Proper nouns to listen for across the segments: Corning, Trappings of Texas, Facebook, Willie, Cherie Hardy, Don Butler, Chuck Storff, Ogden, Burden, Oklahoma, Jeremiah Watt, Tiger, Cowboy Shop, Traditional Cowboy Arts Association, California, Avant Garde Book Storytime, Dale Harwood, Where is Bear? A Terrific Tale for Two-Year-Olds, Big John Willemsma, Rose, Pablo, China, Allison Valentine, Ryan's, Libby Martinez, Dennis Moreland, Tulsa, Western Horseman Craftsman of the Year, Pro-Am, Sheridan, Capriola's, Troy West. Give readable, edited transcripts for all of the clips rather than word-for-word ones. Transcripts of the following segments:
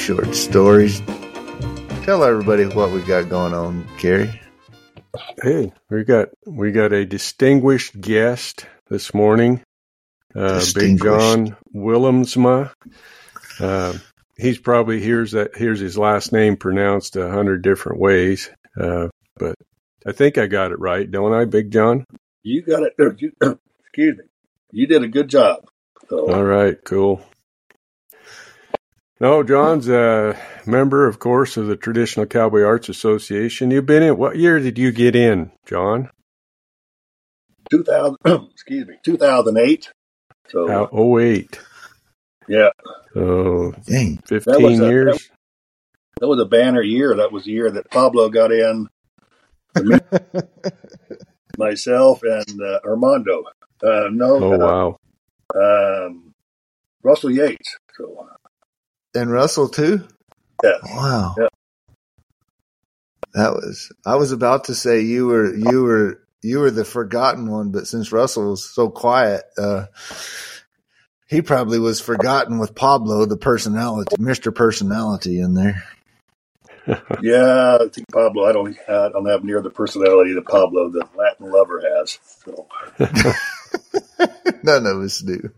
short stories. Tell everybody what we've got going on, Carrie. Hey, we got a distinguished guest this morning, Big John Willemsma. He's probably hears his last name pronounced 100 different ways, but I think I got it right, don't I, Big John? You got it. Excuse me. You did a good job. So. All right, cool. No, John's a member, of course, of the Traditional Cowboy Arts Association. You've been in. What year did you get in, John? 2008. So 08. Yeah. So dang, 15 years. That was a banner year. That was the year that Pablo got in. Myself and Armando. Wow. Russell Yates. So. And Russell too? Yeah. Wow. Yeah. I was about to say you were the forgotten one, but since Russell was so quiet, he probably was forgotten with Pablo, the personality, Mr. Personality in there. Yeah, I think Pablo, I don't have near the personality that Pablo, the Latin lover, has. So. None of us do.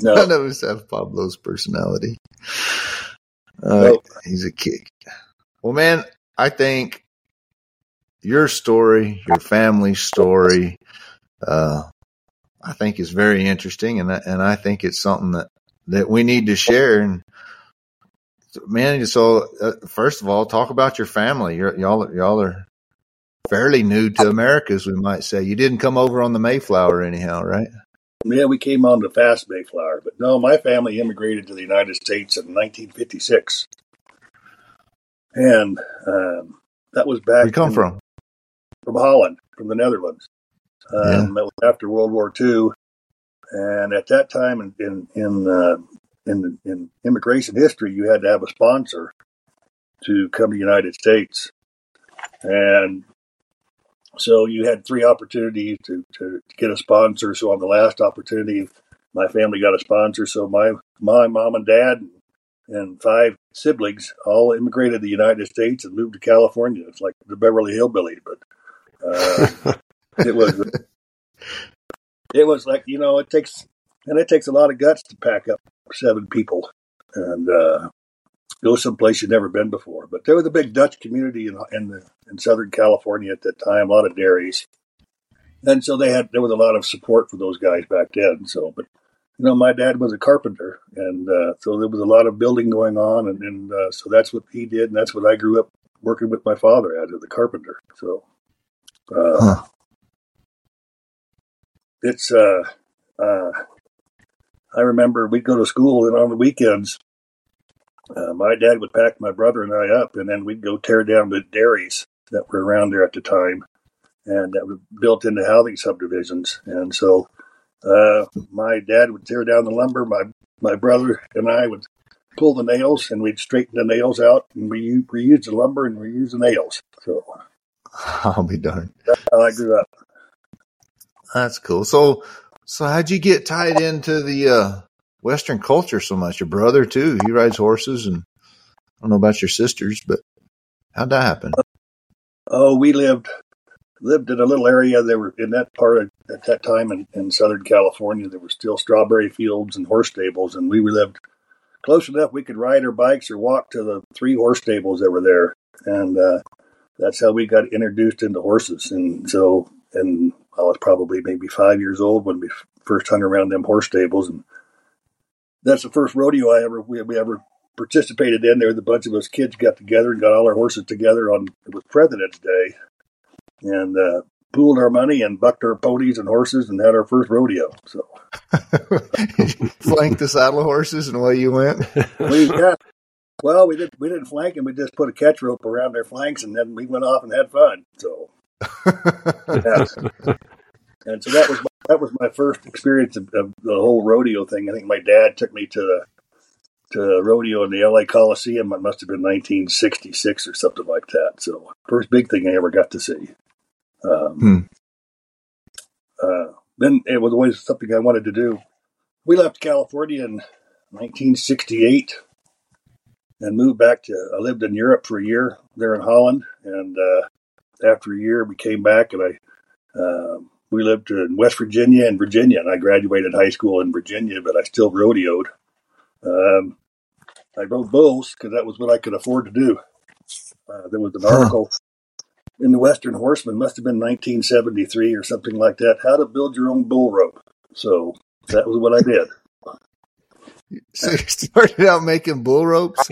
No. None of us have Pablo's personality. Nope. He's a kick. Well, man, I think your story, your family's story, I think is very interesting, and I think it's something that we need to share. And man, so first of all, talk about your family. Y'all are fairly new to America, as we might say. You didn't come over on the Mayflower, anyhow, right? Yeah, we came on the fast Mayflower, but no, my family immigrated to the United States in 1956, and that was back. Where you come from? From Holland, from the Netherlands. That was after World War II, and at that time in immigration history, you had to have a sponsor to come to the United States, and so you had three opportunities to get a sponsor. So on the last opportunity, my family got a sponsor. So my mom and dad and five siblings all immigrated to the United States and moved to California. It's like the Beverly Hillbillies, but it was like, you know, it takes a lot of guts to pack up seven people and go someplace you've never been before. But there was a big Dutch community in Southern California at that time, a lot of dairies, and so there was a lot of support for those guys back then. So, but you know, my dad was a carpenter, and so there was a lot of building going on, and so that's what he did, and that's what I grew up working with my father as the carpenter. So, I remember we'd go to school, and on the weekends, my dad would pack my brother and I up, and then we'd go tear down the dairies that were around there at the time, and that were built into housing subdivisions. And so my dad would tear down the lumber. My brother and I would pull the nails, and we'd straighten the nails out, and we reused the lumber and reused the nails. So I'll be darned. That's how I grew up. That's cool. So how'd you get tied into the Western culture so much? Your brother too. He rides horses, and I don't know about your sisters, but how'd that happen? Oh, we lived in a little area. They were in that part at that time in Southern California. There were still strawberry fields and horse stables, and we lived close enough we could ride our bikes or walk to the three horse stables that were there, and that's how we got introduced into horses. And so, and I was probably maybe 5 years old when we first hung around them horse stables, and that's the first rodeo we ever participated in. There was a bunch of us kids got together and got all our horses together on, it was President's Day, and pooled our money and bucked our ponies and horses and had our first rodeo. So flanked the saddle horses, and away you went. We didn't flank them. We just put a catch rope around their flanks, and then we went off and had fun. So. Yeah. And so that was my first experience of the whole rodeo thing. I think my dad took me to the rodeo in the LA Coliseum. It must have been 1966 or something like that. So first big thing I ever got to see. Then it was always something I wanted to do. We left California in 1968, and moved back to, I lived in Europe for a year there in Holland. And after a year, we came back and we lived in West Virginia and Virginia. And I graduated high school in Virginia, but I still rodeoed. I rode bulls because that was what I could afford to do. There was an article in the Western Horseman, must have been 1973 or something like that, how to build your own bull rope. So that was what I did. So you started out making bull ropes?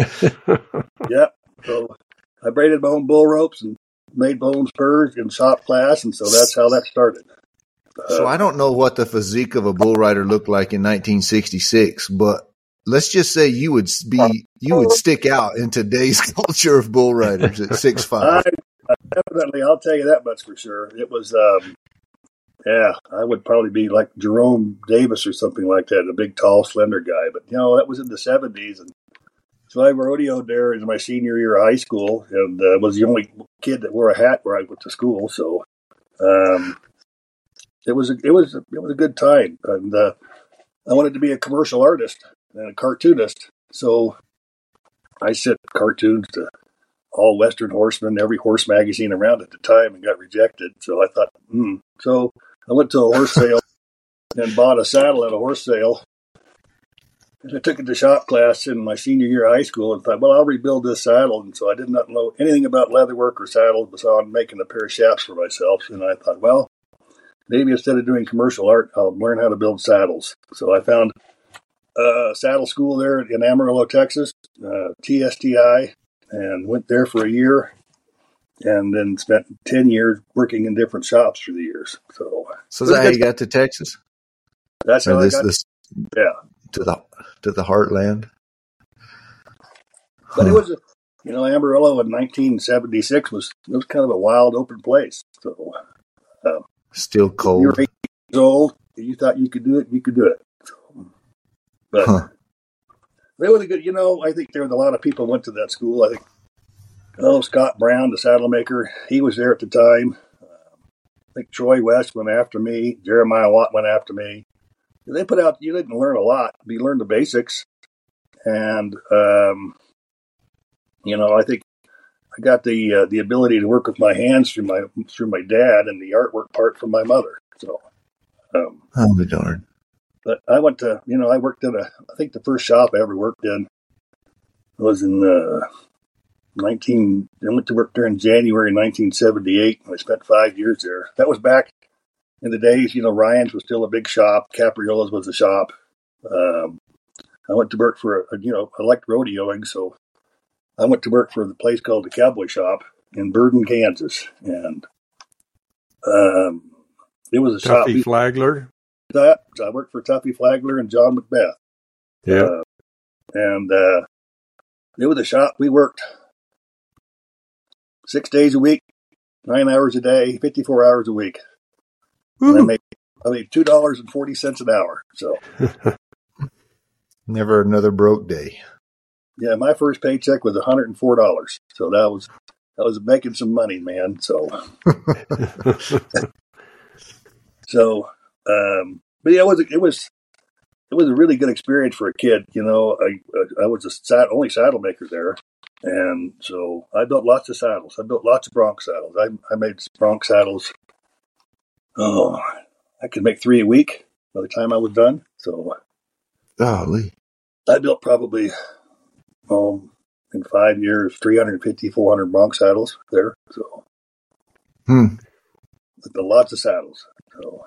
Yeah. So I braided my own bull ropes and made my own spurs in shop class, and so that's how that started. So I don't know what the physique of a bull rider looked like in 1966, but let's just say you would stick out in today's culture of bull riders at 6'5". Definitely, I'll tell you that much for sure. It was, I would probably be like Jerome Davis or something like that, a big, tall, slender guy. But, you know, that was in the 70s. And so I rodeoed there in my senior year of high school and was the only kid that wore a hat where I went to school. So it was a good time. And I wanted to be a commercial artist and a cartoonist. So I sent cartoons to all Western Horsemen, every horse magazine around at the time, and got rejected. So I thought, So I went to a horse sale and bought a saddle at a horse sale. And I took it to shop class in my senior year of high school and thought, well, I'll rebuild this saddle. And so I did not know anything about leatherwork or saddles besides making a pair of shafts for myself. And I thought, well, maybe instead of doing commercial art, I'll learn how to build saddles. So I found a saddle school there in Amarillo, Texas, TSTI. And went there for a year and then spent 10 years working in different shops for the years. So that's how you got to Texas? That's how I got to the heartland. But it was, Amarillo in 1976 was kind of a wild open place. So still cold. You were 18 years old and you thought you could do it, you could do it. So, but they were good, I think there was a lot of people went to that school. I think, Scott Brown, the saddle maker, he was there at the time. I think Troy West went after me. Jeremiah Watt went after me. They put out, you didn't learn a lot. You learned the basics. And, I think I got the ability to work with my hands through my dad and the artwork part from my mother. So, I'll be darned. But I went to, I worked in I think the first shop I ever worked in was in I went to work there in January 1978, and I spent 5 years there. That was back in the days, Ryan's was still a big shop. Capriola's was a shop. I went to work for, I liked rodeoing, so I went to work for the place called the Cowboy Shop in Burden, Kansas. And it was a shop. Tuffy Flagler. I worked for Tuffy Flagler and John Macbeth. Yeah. And it was a shop. We worked 6 days a week, 9 hours a day, 54 hours a week. And I made $2.40 an hour. So never another broke day. Yeah. My first paycheck was $104. So that was making some money, man. So, but yeah, it was a really good experience for a kid. I was the only saddle maker there, and so I built lots of saddles. I built lots of bronc saddles. I made bronc saddles. Oh, I could make 3 a week by the time I was done. So, golly, I built probably in 5 years 350, 400 bronc saddles there. So, but lots of saddles. So.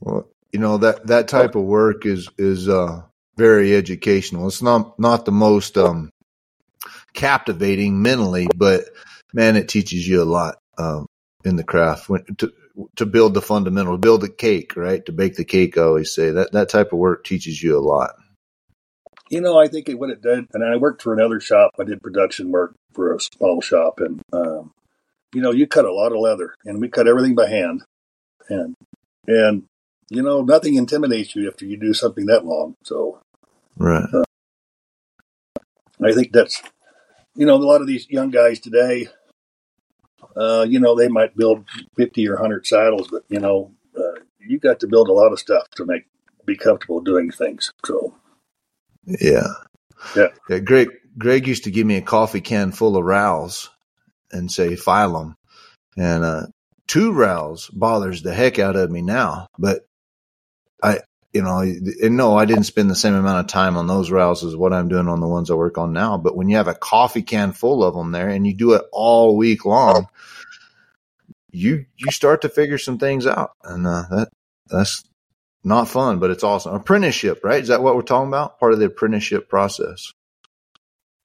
Well, that type of work is very educational. It's not the most captivating mentally, but man, it teaches you a lot in the craft to build the fundamentals, build the cake, right? To bake the cake, I always say that type of work teaches you a lot. I think what it did, and I worked for another shop. I did production work for a small shop, and you cut a lot of leather, and we cut everything by hand, and. Nothing intimidates you after you do something that long. So, right. I think that's, a lot of these young guys today, they might build 50 or 100 saddles, but, you got to build a lot of stuff to be comfortable doing things. So, yeah. Yeah. Greg used to give me a coffee can full of rows and say, file them. And two rows bothers the heck out of me now. But I didn't spend the same amount of time on those rows as what I'm doing on the ones I work on now. But when you have a coffee can full of them there and you do it all week long, you start to figure some things out. And that's not fun, but it's awesome. Apprenticeship, right? Is that what we're talking about? Part of the apprenticeship process.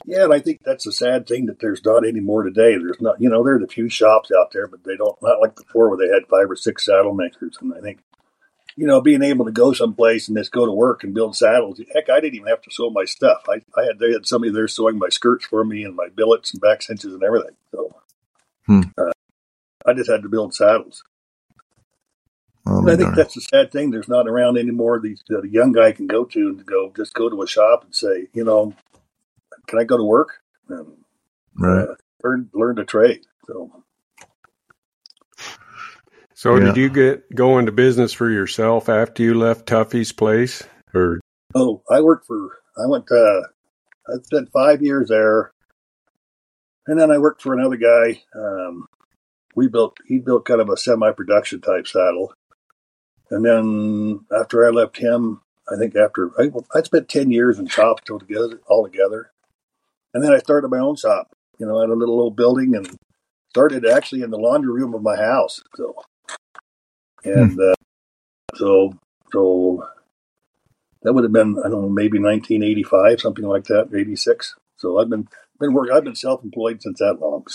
Yeah, and I think that's a sad thing that there's not any more today. There's not, there are the few shops out there, but they don't, not like before where they had 5 or 6 saddle makers. And I think, being able to go someplace and just go to work and build saddles. Heck, I didn't even have to sew my stuff. They had somebody there sewing my skirts for me and my billets and back cinches and everything. So I just had to build saddles. And I think that's the sad thing. There's not around anymore. The young guy can go to and go, just go to a shop and say, can I go to work? And, right. Learn to trade. So yeah. Did you go into business for yourself after you left Tuffy's place? Or I spent 5 years there, and then I worked for another guy. He built kind of a semi-production type saddle. And then after I left him, I think I spent 10 years in shops all together. And then I started my own shop, at a little old building, and started actually in the laundry room of my house. So that would have been, maybe 1985, something like that, 86. So I've been self-employed since that long.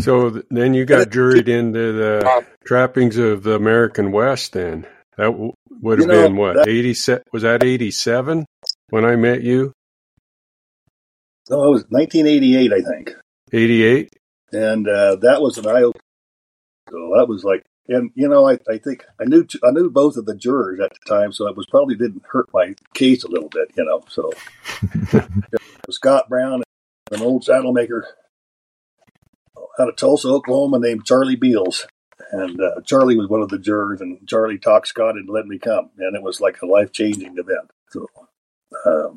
So then you got juried into the trappings of the American West. Then that would have been what, 87? Was that 87 when I met you? No, it was 1988, I think. 88, and that was an eye-opener. So that was like, and I think I knew both of the jurors at the time, so it was probably didn't hurt my case a little bit, So Scott Brown, an old saddle maker out of Tulsa, Oklahoma, named Charlie Beals. And Charlie was one of the jurors, and Charlie talked Scott and let me come. And it was like a life-changing event. So I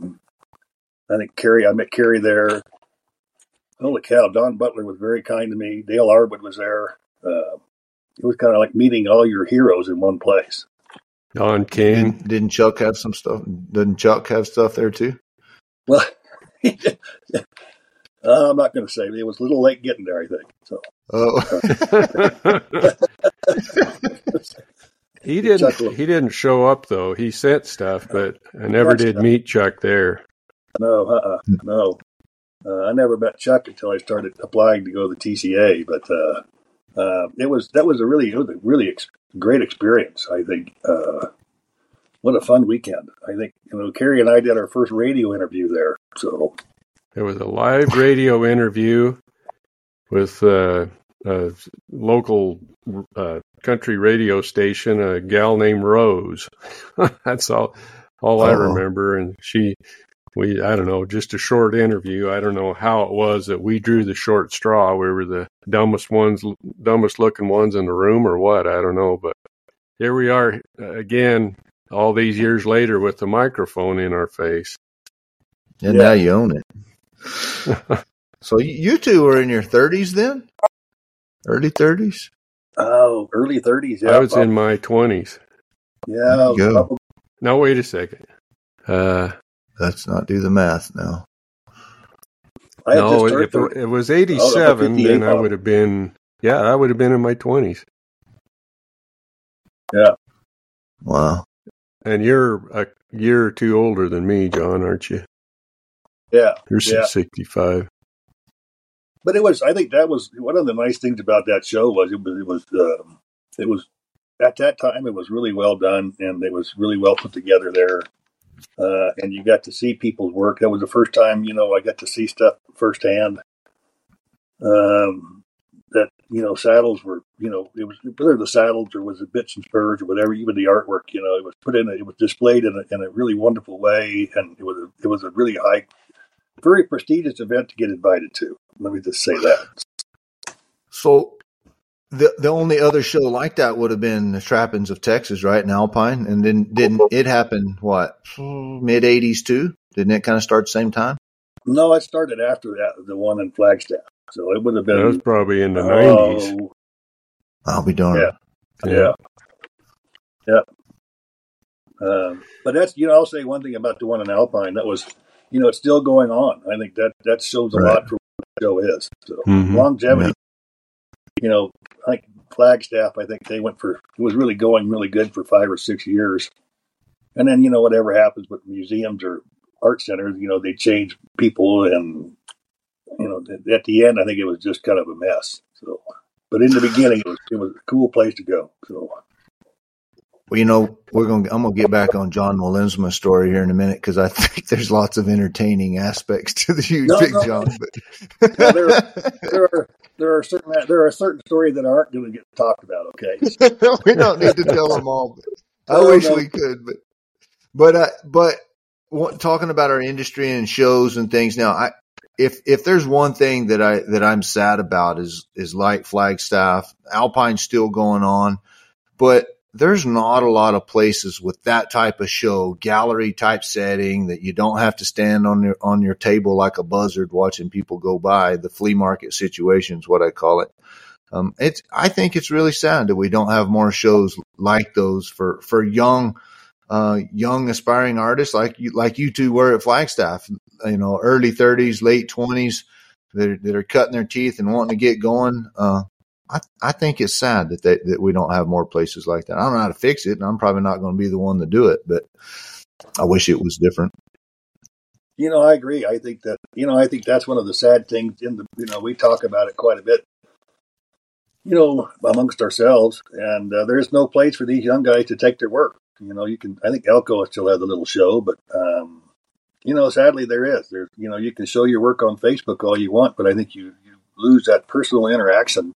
met Carrie there. Holy cow, Don Butler was very kind to me. Dale Harwood was there. It was kind of like meeting all your heroes in one place. Don King. Didn't Chuck have some stuff? Didn't Chuck have stuff there too? Well, I'm not going to say. It was a little late getting there, I think. So. He didn't show up though. He sent stuff, but I never did meet Chuck there. No, no. I never met Chuck until I started applying to go to the TCA. But it was a really great experience. I think what a fun weekend. I think Carrie and I did our first radio interview there. So. There was a live radio interview with a local country radio station, a gal named Rose. That's all I remember. And just a short interview. I don't know how it was that we drew the short straw. We were the dumbest looking ones in the room or what, I don't know. But here we are again, all these years later with the microphone in our face. And now you own it. So you two were in your 30s then? Early 30s? Oh, early 30s, yeah. I was in my 20s. Yeah. Go. Now, wait a second. Let's not do the math now. If it was 87, then I would have been, I would have been in my 20s. Yeah. Wow. And you're a year or two older than me, John, aren't you? Yeah. You're 65. But I think that was one of the nice things about that show was it was at that time, it was really well done and it was really well put together there. And you got to see people's work. That was the first time, I got to see stuff firsthand. That, saddles were, it was whether the saddles or was it bits and spurs or whatever, even the artwork, it was put in, it was displayed in a really wonderful way. And it was a really high, very prestigious event to get invited to. Let me just say that. So The only other show like that would have been the Trappings of Texas, right, in Alpine, and then didn't it happen? What, mid '80s too? Didn't it kind of start the same time? No, it started after that, the one in Flagstaff. So it would have been. That was probably in the '90s. I'll be darned. Yeah. But that's, you know, I'll say one thing about the one in Alpine. That was, you know, it's still going on. I think that shows a lot for what the show is. So longevity. Yeah. You know, like Flagstaff, I think they went for, it was really going really good for 5 or 6 years. And then, you know, whatever happens with museums or art centers, you know, they change people. And, you know, at the end, I think it was just kind of a mess. So, but in the beginning, it was a cool place to go. So, well, you know, I'm going to get back on John Willemsma's story here in a minute, because I think there's lots of entertaining aspects to the huge John. But. No, there are certain stories that aren't going to get talked about, okay? We don't need to tell them all. I wish we could. But talking about our industry and shows and things now, if there's one thing that I'm sad about is like Flagstaff, Alpine's still going on, but there's not a lot of places with that type of show, gallery type setting, that you don't have to stand on your table like a buzzard watching people go by. The flea market situation is what I call it. I think it's really sad that we don't have more shows like those for young aspiring artists like you two were at Flagstaff. You know, early 30s, late 20s, that are cutting their teeth and wanting to get going. I think it's sad that we don't have more places like that. I don't know how to fix it, and I'm probably not going to be the one to do it, but I wish it was different. You know, I agree. I think that, you know, I think that's one of the sad things in the, you know, we talk about it quite a bit, you know, amongst ourselves, and there's no place for these young guys to take their work. You know, I think Elko still has a little show, but, you know, sadly there is. There's, you know, you can show your work on Facebook all you want, but I think you lose that personal interaction.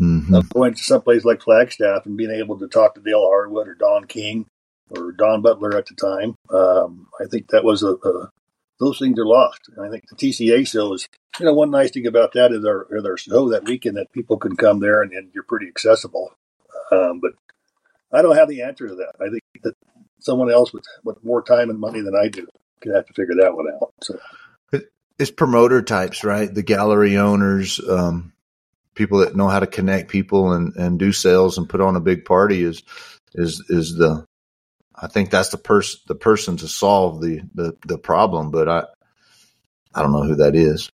Mm-hmm. Of going to someplace like Flagstaff and being able to talk to Dale Harwood or Don King or Don Butler at the time, I think that was those things are lost. And I think the TCA show is, you know, one nice thing about that is our show that weekend, that people can come there and you're pretty accessible. But I don't have the answer to that. I think that someone else with more time and money than I do could have to figure that one out. So it's promoter types, right? The gallery owners. People that know how to connect people and do sales and put on a big party is I think that's the person to solve the problem. But I don't know who that is.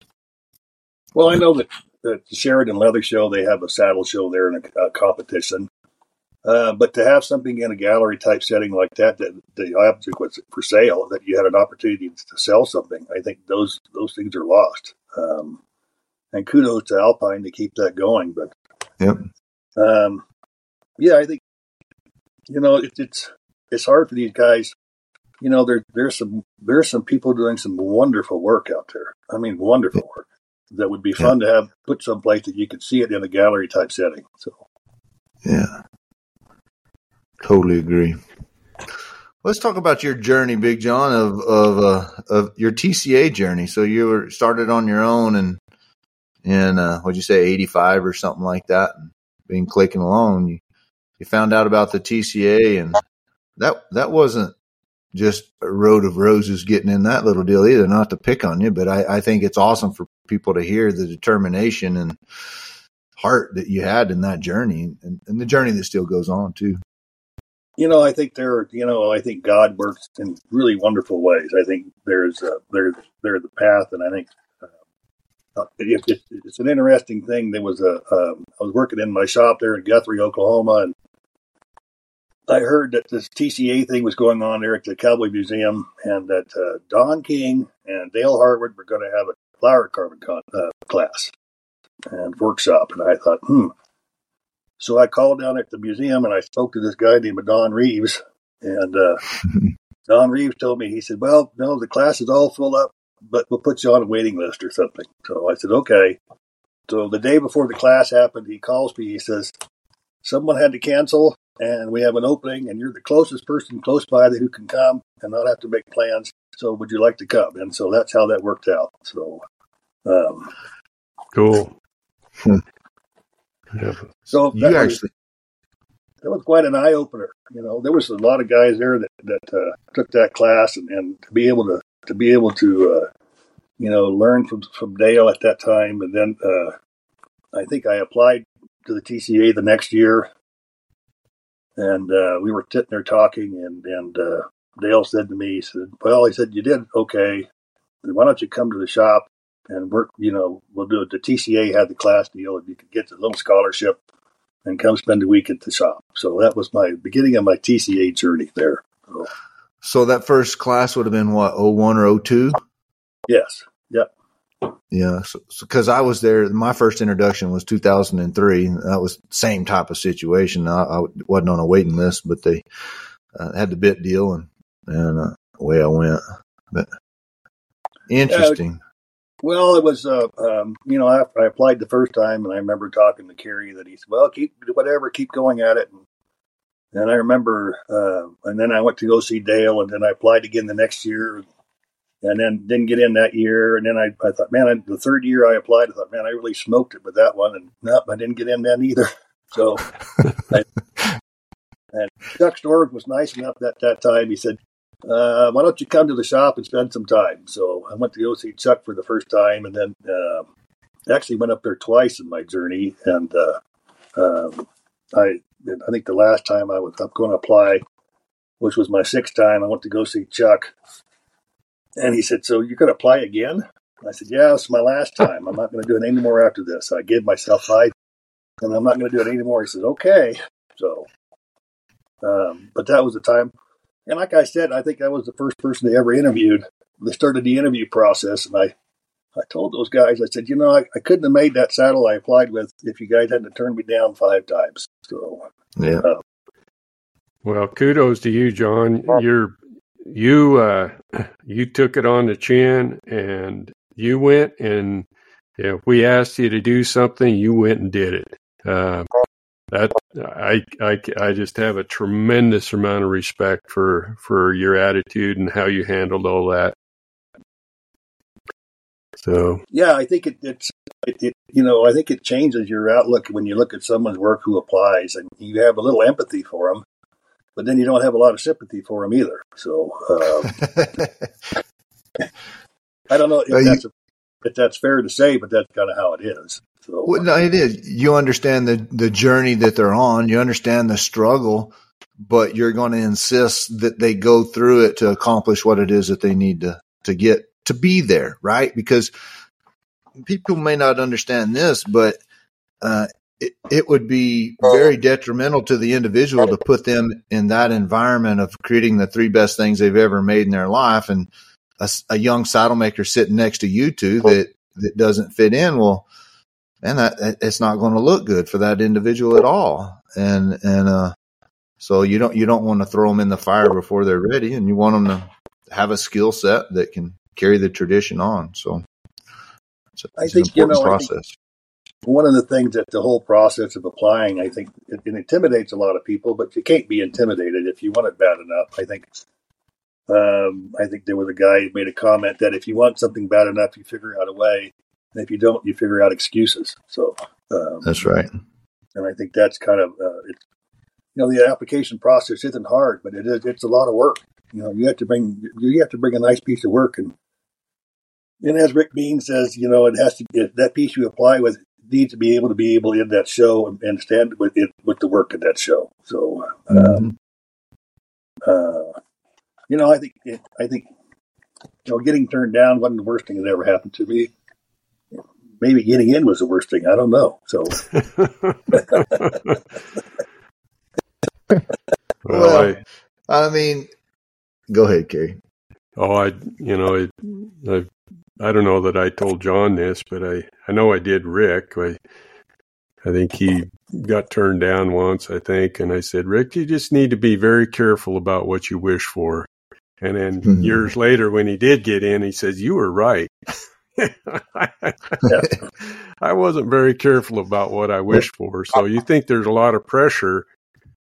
Well, I know that the Sheridan Leather Show, they have a saddle show there and a competition. But to have something in a gallery type setting like that the object was for sale, that you had an opportunity to sell something, I think those things are lost. And kudos to Alpine to keep that going. But, yep. Yeah, I think, you know, it's hard for these guys. You know, there's some people doing some wonderful work out there. I mean, wonderful work that would be fun to have put someplace that you could see it in a gallery type setting. So, yeah, totally agree. Let's talk about your journey, Big John, of your TCA journey. So you started on your own and. In, what'd you say, 85 or something like that, and being clicking along, you found out about the TCA, and that wasn't just a road of roses getting in that little deal either, not to pick on you, but I think it's awesome for people to hear the determination and heart that you had in that journey, and the journey that still goes on too. You know, I think I think God works in really wonderful ways. I think there's the path, and I think it's an interesting thing. There was I was working in my shop there in Guthrie, Oklahoma, and I heard that this TCA thing was going on there at the Cowboy Museum, and that Don King and Dale Harwood were going to have a flower carving class and workshop. And I thought, So I called down at the museum and I spoke to this guy named Don Reeves, and Don Reeves told me, he said, "Well, no, the class is all full up, but we'll put you on a waiting list or something." So I said, okay. So the day before the class happened, he calls me. He says, someone had to cancel, and we have an opening, and you're the closest person close by who can come and not have to make plans. So would you like to come? And so that's how that worked out. So, cool. Yeah. So that was quite an eye opener. You know, there was a lot of guys there that took that class, and to be able to you know, learn from Dale at that time. And then I think I applied to the TCA the next year, and we were sitting there talking, and Dale said to me, he said, well, he said, you did okay. Why don't you come to the shop and work, you know, we'll do it. The TCA had the class deal, and you could get a little scholarship and come spend a week at the shop. So that was my beginning of my TCA journey there. So that first class would have been what, 01 or 02? Yes. Yep. Yeah. So, 'cause I was there, my first introduction was 2003. That was same type of situation. I wasn't on a waiting list, but they had the bit deal and away I went. But interesting. Well, it was, you know, I applied the first time, and I remember talking to Carrie that he said, well, keep going at it. And I remember, and then I went to go see Dale, and then I applied again the next year, and then didn't get in that year. And then I thought, man, the third year I applied, I thought, man, I really smoked it with that one. And nope, I didn't get in then either. So, and Chuck Storff was nice enough that time. He said, why don't you come to the shop and spend some time? So I went to go see Chuck for the first time, and then actually went up there twice in my journey. And I think the last time I was up going to apply, which was my sixth time, I went to go see Chuck, and he said, so you're going to apply again? I said, yeah, it's my last time. I'm not going to do it anymore after this. So I gave myself 5, and I'm not going to do it anymore. He said, okay. So, but that was the time. And like I said, I think I was the first person they ever interviewed. They started the interview process, and I told those guys, I said, you know, I couldn't have made that saddle I applied with if you guys hadn't turned me down 5 times. So, yeah. Well, kudos to you, John. You took it on the chin, and you went, and if we asked you to do something, you went and did it. I just have a tremendous amount of respect for your attitude and how you handled all that. So yeah, I think it's you know, I think it changes your outlook when you look at someone's work who applies, and you have a little empathy for them, but then you don't have a lot of sympathy for them either. So I don't know if that's fair to say, but that's kind of how it is. So, well, no, it is. You understand the journey that they're on. You understand the struggle, but you're going to insist that they go through it to accomplish what it is that they need to get to be there, right? Because people may not understand this, but it would be very detrimental to the individual to put them in that environment of creating the 3 best things they've ever made in their life, and a young saddle maker sitting next to you two that doesn't fit in. Well, man, it's not going to look good for that individual at all. And so you don't want to throw them in the fire before they're ready, and you want them to have a skill set that can carry the tradition on. So it's an important process. I think one of the things that the whole process of applying, I think it intimidates a lot of people, but you can't be intimidated if you want it bad enough. I think there was a guy who made a comment that if you want something bad enough, you figure out a way. And if you don't, you figure out excuses. So that's right. And I think that's kind of, it's, you know, the application process isn't hard, but it's a lot of work. You know, you have to bring a nice piece of work, and as Rick Bean says, you know, it has to get that piece you apply with needs to be able to end that show and stand with it, with the work of that show. So, you know, I think, you know, getting turned down wasn't the worst thing that ever happened to me. Maybe getting in was the worst thing. I don't know. So, well, I mean, go ahead, Carrie. Oh, I don't know that I told John this, but I know I did Rick. I think he got turned down once, I think. And I said, Rick, you just need to be very careful about what you wish for. And then years later, when he did get in, he says, you were right. I wasn't very careful about what I wished for. So you think there's a lot of pressure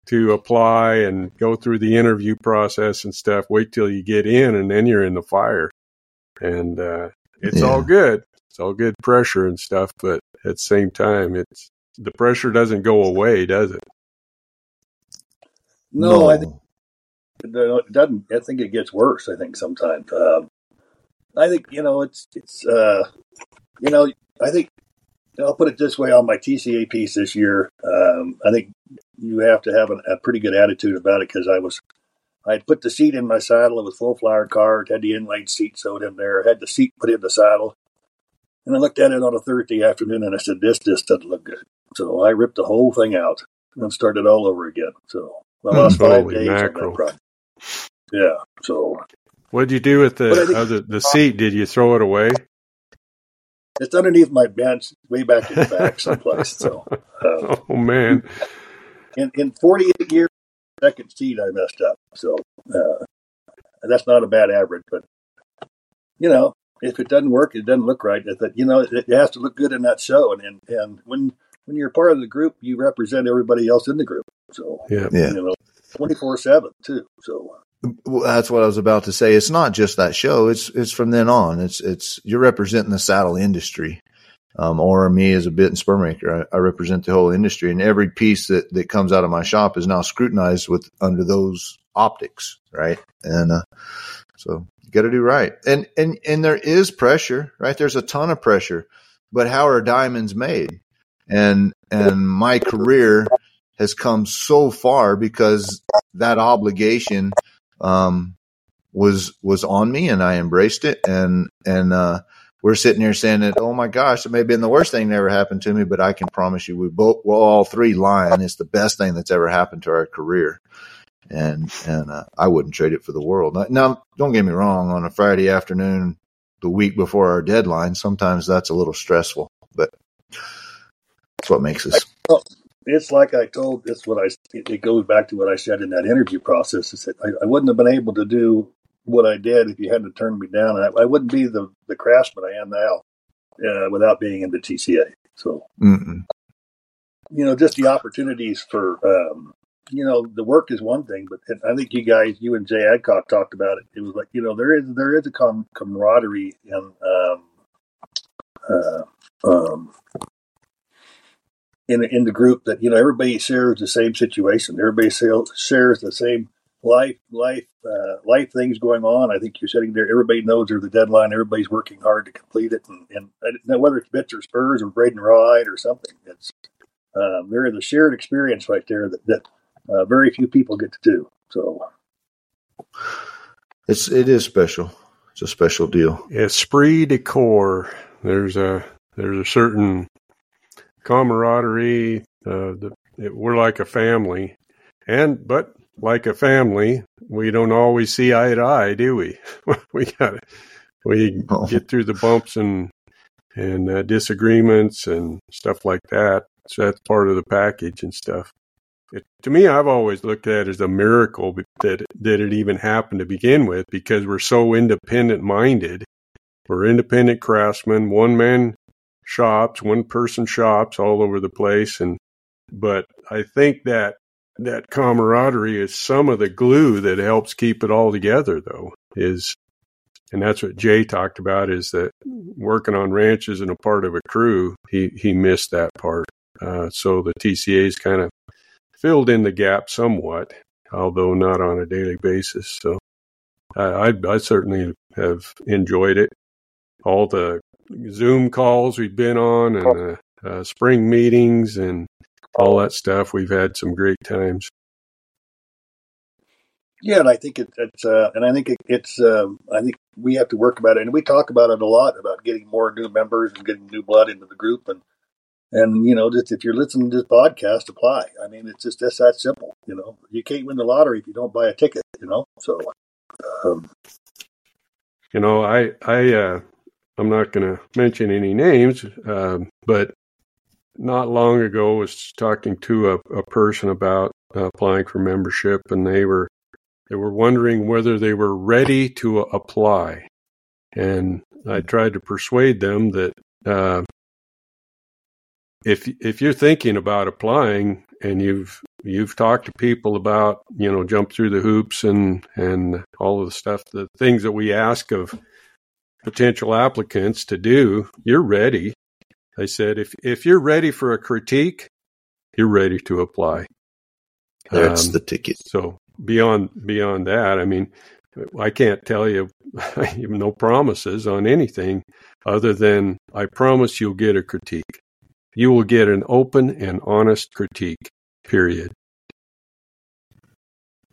to apply and go through the interview process and stuff, wait till you get in, and then you're in the fire. And it's all good. It's all good pressure and stuff. But at the same time, it's the pressure doesn't go away, does it? No. I think it doesn't. I think it gets worse. I think sometimes. I think I think I'll put it this way on my TCA piece this year. I think you have to have a pretty good attitude about it because I had put the seat in my saddle. It was full flower card. Had the inlaid seat sewed in there. Had the seat put in the saddle. And I looked at it on a Thursday afternoon, and I said, this doesn't look good. So I ripped the whole thing out and started all over again. So I lost 5 days on that project. Yeah. So what did you do with the seat? Did you throw it away? It's underneath my bench, way back in the back someplace. So, oh, man. In 48 years, second seat I messed up. So that's not a bad average, but, if it doesn't work, it doesn't look right. It has to look good in that show. And when you're part of the group, you represent everybody else in the group. So, 24/7 too. So that's what I was about to say. It's not just that show. It's from then on. It's you're representing the saddle industry, or me as a bit and spur maker. I represent the whole industry, and every piece that comes out of my shop is now scrutinized under those optics, right? And so. Got to do right. And there is pressure, right? There's a ton of pressure, but how are diamonds made? And my career has come so far because that obligation, was on me, and I embraced it. And we're sitting here saying that, oh my gosh, it may have been the worst thing that ever happened to me, but I can promise you we're all three lying. It's the best thing that's ever happened to our career. And I wouldn't trade it for the world. Now, don't get me wrong. On a Friday afternoon, the week before our deadline, sometimes that's a little stressful, but that's what makes us. It's like I told. It's what it goes back to what I said in that interview process. I said I wouldn't have been able to do what I did if you hadn't turned me down. I wouldn't be the craftsman I am now without being in the TCA. So, just the opportunities for. The work is one thing, but I think you and Jay Adcock talked about it. It was like, there is a camaraderie in the group that, everybody shares the same situation. Everybody shares the same life things going on. I think you're sitting there. Everybody knows there's a deadline. Everybody's working hard to complete it. And I don't know whether it's bits or spurs or braiding ride or something. There is a shared experience right there that very few people get to do. So it is special. It's a special deal. Esprit de corps. There's a certain camaraderie. We're like a family, but like a family, we don't always see eye to eye, do we? We get through the bumps and disagreements and stuff like that. So that's part of the package and stuff. To me, I've always looked at it as a miracle that it even happened to begin with, because we're so independent-minded. We're independent craftsmen, one-man shops, one-person shops all over the place. But I think that camaraderie is some of the glue that helps keep it all together, though. And that's what Jay talked about, is that working on ranches and a part of a crew, he missed that part. So the TCA's kind of filled in the gap somewhat, although not on a daily basis. So I certainly have enjoyed it. All the Zoom calls we've been on and spring meetings and all that stuff, we've had some great times. Yeah, and I think I think we have to work about it, and we talk about it a lot about getting more new members and getting new blood into the group, and just if you're listening to this podcast, apply. I mean, it's just that's that simple. You can't win the lottery if you don't buy a ticket. So. I'm not going to mention any names, but not long ago I was talking to a person about applying for membership, and they were wondering whether they were ready to apply. And I tried to persuade them that if you're thinking about applying and you've talked to people about, jump through the hoops and all of the stuff, the things that we ask of potential applicants to do, you're ready. They said, if you're ready for a critique, you're ready to apply. That's the ticket. So beyond that, I mean, I can't tell you, I have no promises on anything other than I promise you'll get a critique. You will get an open and honest critique, period.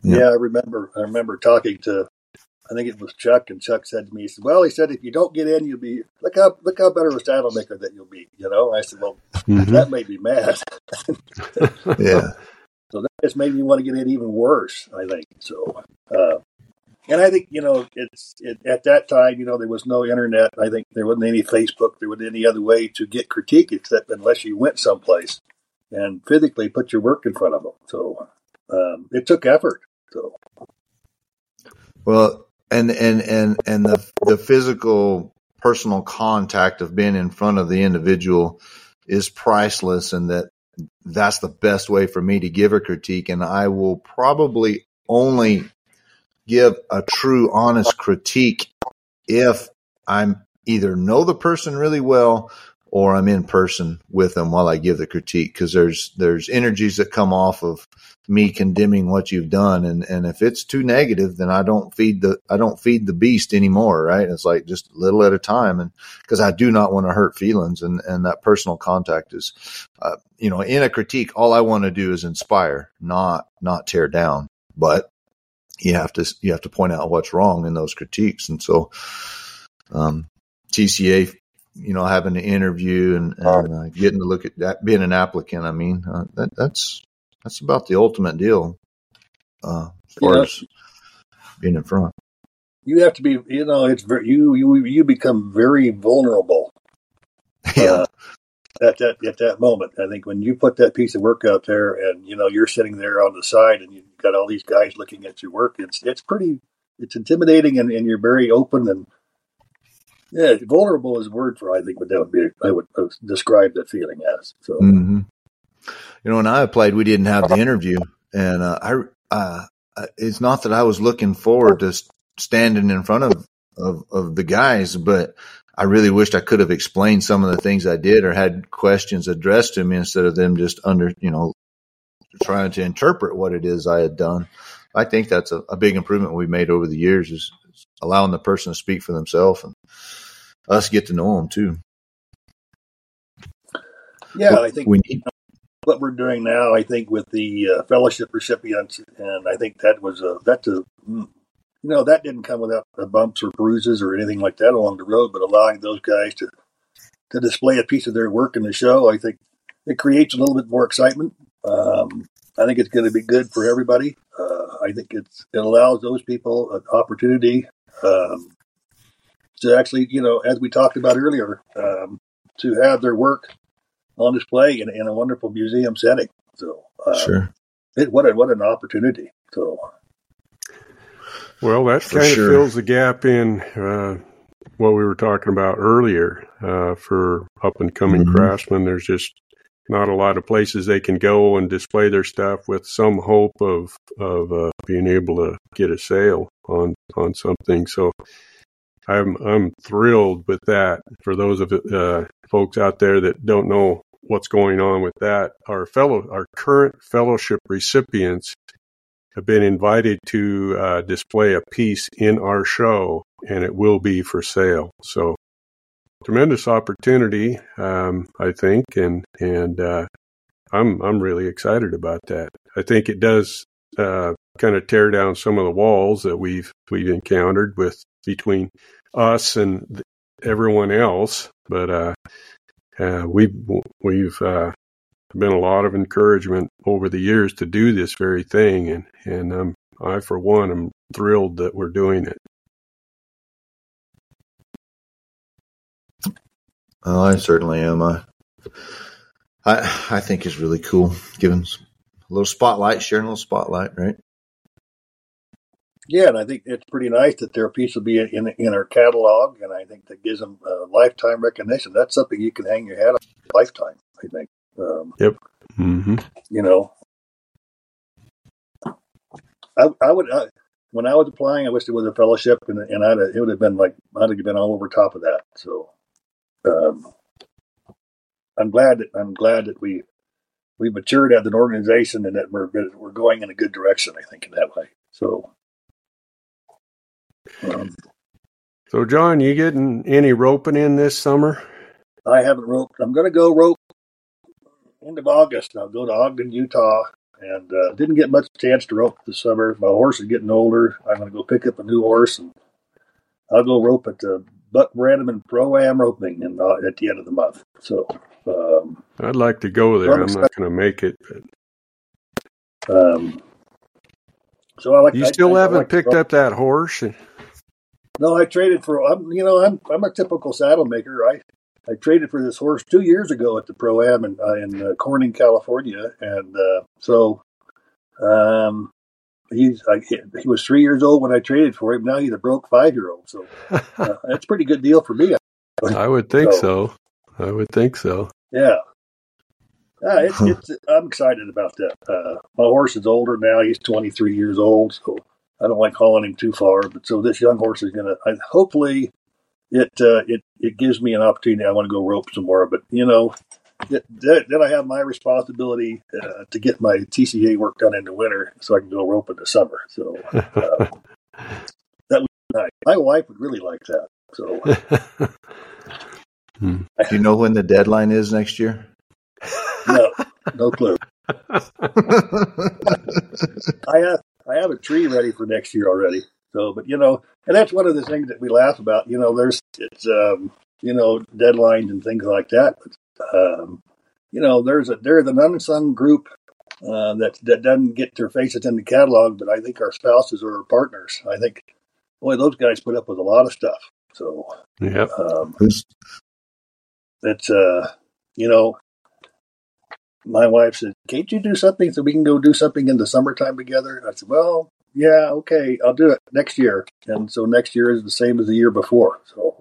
Yeah, I remember talking to, I think it was Chuck, and Chuck said to me, he said, well, he said, if you don't get in, you'll be, look how better of a saddle maker that you'll be, you know? I said, well, that made me mad. Yeah. So that just made me want to get in even worse, I think. So, and I think, you know, it's at that time, you know, there was no internet. I think there wasn't any Facebook. There wasn't any other way to get critique except unless you went someplace and physically put your work in front of them. So it took effort. So, well, and the physical, personal contact of being in front of the individual is priceless, and that's the best way for me to give a critique. And I will probably only give a true, honest critique if I'm either know the person really well or I'm in person with them while I give the critique. Cause there's energies that come off of me condemning what you've done. And if it's too negative, then I don't feed the beast anymore. Right. It's like just a little at a time. And cause I do not want to hurt feelings, and that personal contact is, you know, in a critique, all I want to do is inspire, not tear down, but you have to point out what's wrong in those critiques. And so, TCA, you know, having an interview and getting to look at that, being an applicant. I mean, that's about the ultimate deal as far as being in front. You have to be, you know, it's very, you become very vulnerable. Yeah. At that moment, I think when you put that piece of work out there, and you know you're sitting there on the side, and you've got all these guys looking at your work, it's intimidating, and you're very open and. Yeah, vulnerable is a word for, I think, what that would be. I would describe that feeling as. So, You know, when I applied, we didn't have the interview, and it's not that I was looking forward to standing in front of the guys, but I really wished I could have explained some of the things I did or had questions addressed to me instead of them just trying to interpret what it is I had done. I think that's a big improvement we've made over the years is allowing the person to speak for themselves and us get to know them too. Yeah. But I think what we're doing now, I think with the fellowship recipients, and I think that didn't come without bumps or bruises or anything like that along the road, but allowing those guys to display a piece of their work in the show, I think it creates a little bit more excitement. I think it's going to be good for everybody. I think it allows those people an opportunity to actually, you know, as we talked about earlier, to have their work on display in a wonderful museum setting. So, sure. What an opportunity! So, well, that kind of fills the gap in what we were talking about earlier for up and coming craftsmen. There's just not a lot of places they can go and display their stuff with some hope of being able to get a sale on something. So I'm thrilled with that. For those of folks out there that don't know what's going on with that, our current fellowship recipients have been invited to display a piece in our show, and it will be for sale. So tremendous opportunity, I think, and I'm really excited about that. I think it does kind of tear down some of the walls that we've encountered with between us and everyone else. But we've been a lot of encouragement over the years to do this very thing, and I for one am thrilled that we're doing it. Oh, I certainly am. I think it's really cool, giving a little spotlight, sharing a little spotlight, right? Yeah, and I think it's pretty nice that their piece will be in our catalog, and I think that gives them lifetime recognition. That's something you can hang your hat on for a lifetime, I think. Yep. Mm-hmm. You know, I would. When I was applying, I wished it was a fellowship, it would have been all over top of that. So. I'm glad that we matured as an organization and that we're going in a good direction. I think in that way. So. So, John, you getting any roping in this summer? I haven't roped. I'm going to go rope end of August. I'll go to Ogden, Utah, and didn't get much chance to rope this summer. My horse is getting older. I'm going to go pick up a new horse, and I'll go rope at Buck Branham and Pro-Am roping at the end of the month. So, I'd like to go there. I'm not going to make it. But... So I like. You still haven't picked up that horse? No, I traded for. I'm a typical saddle maker. I traded for this horse 2 years ago at the Pro-Am in Corning, California, and so he was 3 years old when I traded for him. Now he's a broke 5-year-old, so that's a pretty good deal for me. I would think so. Yeah. I'm excited about that. My horse is older now. He's 23 years old, so I don't like hauling him too far. But so this young horse is going to – hopefully it gives me an opportunity. I want to go rope some more. But, then I have my responsibility to get my TCA work done in the winter so I can go rope in the summer. So that would be nice. My wife would really like that. So, do you know when the deadline is next year? No clue. I have a tree ready for next year already. So, but and that's one of the things that we laugh about. There's deadlines and things like that. But, there's an unsung group that doesn't get their faces in the catalog. But I think our spouses or our partners. I think, boy, those guys put up with a lot of stuff. So, yeah, that's. My wife said, "Can't you do something so we can go do something in the summertime together?" And I said, "Well, yeah, okay, I'll do it next year." And so next year is the same as the year before. So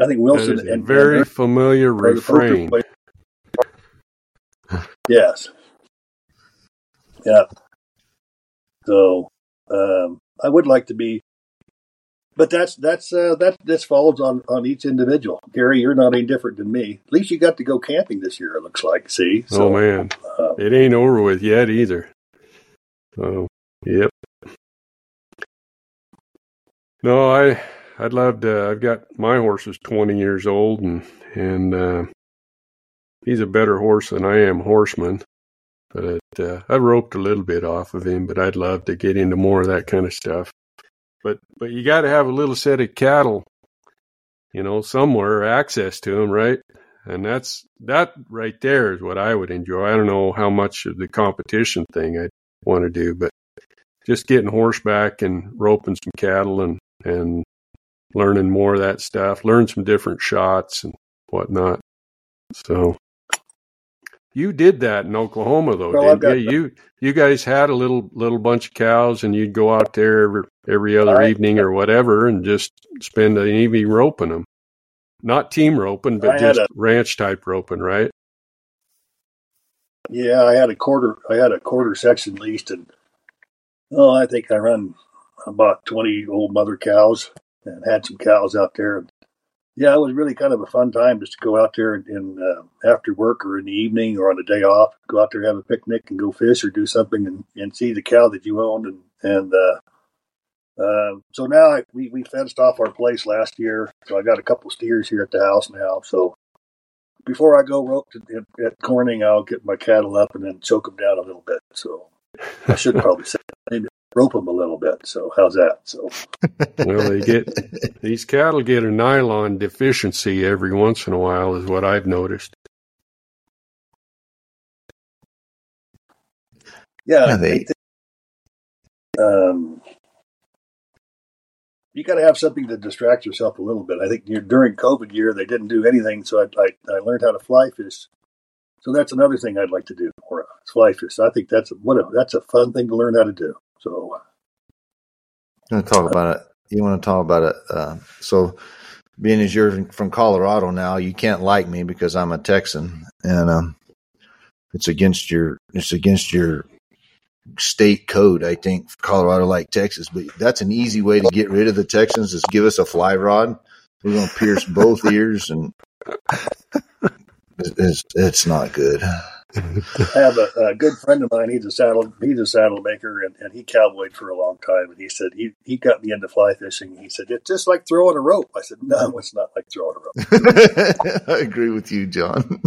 I think Wilson is and very and familiar refrain. Yes. Yeah. So I would like to be, but that's this falls on each individual. Gary, you're not any different than me. At least you got to go camping this year, it looks like. See? So, oh man, it ain't over with yet either. So, yep. No, I'd love to. I've got my horse is 20 years old, and he's a better horse than I am horseman. But I roped a little bit off of him, but I'd love to get into more of that kind of stuff. But you got to have a little set of cattle, somewhere, access to them, right? And that right there is what I would enjoy. I don't know how much of the competition thing I want to do, but just getting horseback and roping some cattle and learning more of that stuff, learn some different shots and whatnot. So you did that in Oklahoma, though, didn't you? You guys had a little bunch of cows, and you'd go out there every other evening or whatever, and just spend an evening roping them. Not team roping, but just ranch type roping, right? Yeah, I had a quarter section leased, and I think I run about 20 old mother cows, and had some cows out there. Yeah, it was really kind of a fun time just to go out there and after work or in the evening or on a day off, go out there, have a picnic and go fish or do something and see the cow that you owned. And so now we fenced off our place last year. So I got a couple steers here at the house now. So before I go rope at Corning, I'll get my cattle up and then choke them down a little bit. So I should probably say maybe rope them a little bit. So how's that? So well, these cattle get a nylon deficiency every once in a while, is what I've noticed. Yeah, you got to have something to distract yourself a little bit. I think during COVID year they didn't do anything, so I learned how to fly fish. So that's another thing I'd like to do, or fly fish. I think that's a fun thing to learn how to do. So, You want to talk about it? So, being as you're from Colorado now, you can't like me because I'm a Texan, and it's against your state code, I think, for Colorado like Texas. But that's an easy way to get rid of the Texans is give us a fly rod. We're gonna pierce both ears and. It's not good. I have a good friend of mine. He's a saddle maker, and he cowboyed for a long time. And he said he got me into fly fishing. He said it's just like throwing a rope. I said no, it's not like throwing a rope. I agree with you, John.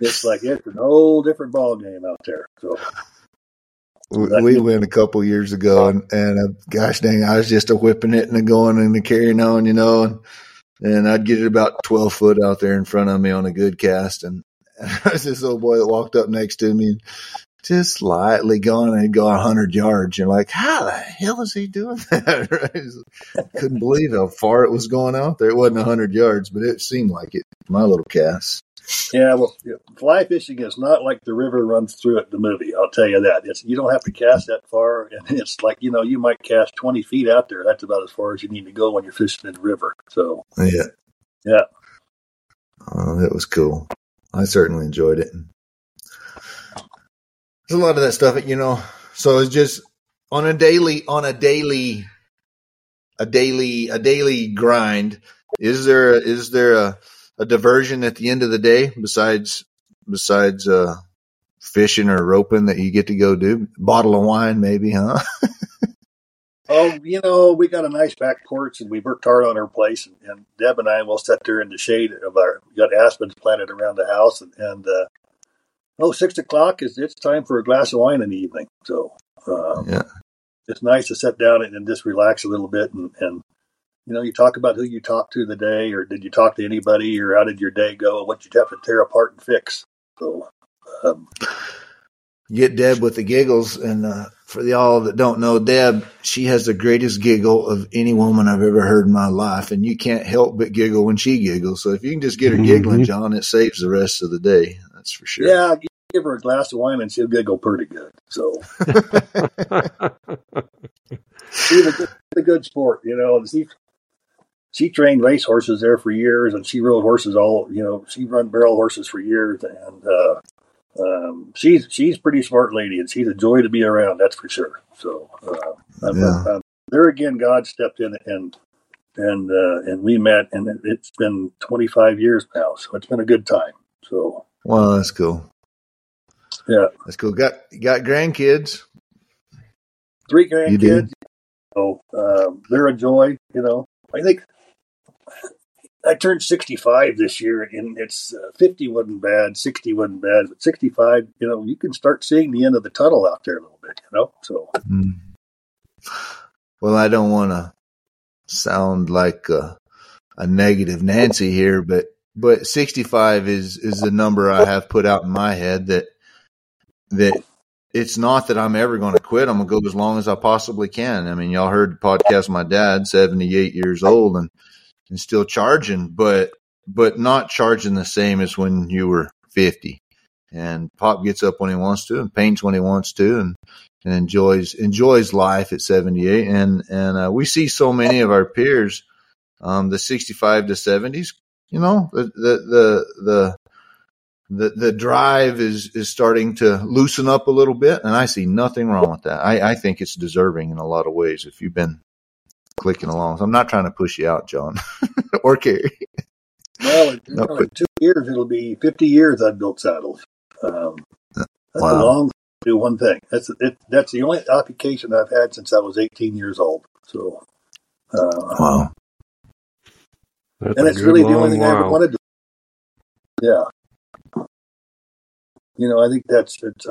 It's an whole different ball game out there. So we went a couple years ago, and gosh dang, I was just a whipping it and a going and a carrying on, you know, and I'd get it about 12 foot out there in front of me on a good cast, and there was this old boy that walked up next to me and just lightly gone and go 100 yards. You're like, how the hell is he doing that? Right? Couldn't believe how far it was going out there. It wasn't 100 yards, but it seemed like it. My little cast. Yeah, well, fly fishing is not like the river runs through it. The movie, I'll tell you that. You don't have to cast that far, and it's like you might cast 20 feet out there. That's about as far as you need to go when you're fishing in the river. So yeah. Oh, that was cool. I certainly enjoyed it. There's a lot of that stuff, So it's just on a daily grind. Is there a diversion at the end of the day besides fishing or roping that you get to go do? Bottle of wine maybe, huh? Oh, we got a nice back porch and we worked hard on our place, and Deb and I will sit there in the shade of we got aspens planted around the house, and 6 o'clock it's time for a glass of wine in the evening. So it's nice to sit down and just relax a little bit and you talk about who you talked to the day, or did you talk to anybody, or how did your day go, and what you'd have to tear apart and fix. So, get Deb with the giggles. And for y'all that don't know Deb, she has the greatest giggle of any woman I've ever heard in my life. And you can't help but giggle when she giggles. So if you can just get her giggling, John, it saves the rest of the day. That's for sure. Yeah, give her a glass of wine and she'll giggle pretty good. So. She's a good sport, She trained race horses there for years, and she rode horses she run barrel horses for years, and she's a pretty smart lady, and she's a joy to be around, that's for sure. So there again, God stepped in and we met, and it's been 25 years now, so it's been a good time. So wow, that's cool. Yeah, that's cool. Got grandkids? 3 grandkids. So they're a joy, I think I turned 65 this year, and it's 50 wasn't bad, 60 wasn't bad, but 65, you can start seeing the end of the tunnel out there a little bit, So, well, I don't want to sound like a negative Nancy here, but 65 is the number I have put out in my head that. It's not that I'm ever going to quit. I'm going to go as long as I possibly can. I mean, y'all heard the podcast, my dad, 78 years old and still charging, but not charging the same as when you were 50. And Pop gets up when he wants to and paints when he wants to and enjoys life at 78. And we see so many of our peers, the 65 to 70s, the drive is starting to loosen up a little bit, and I see nothing wrong with that. I think it's deserving in a lot of ways if you've been clicking along. So I'm not trying to push you out, John, or Carrie. Well, in 2 years, it'll be 50 years I've built saddles. That's a long time to do one thing. That's the only occupation I've had since I was 18 years old. So, wow. That's and it's really the only thing I ever wanted to do. Yeah. I think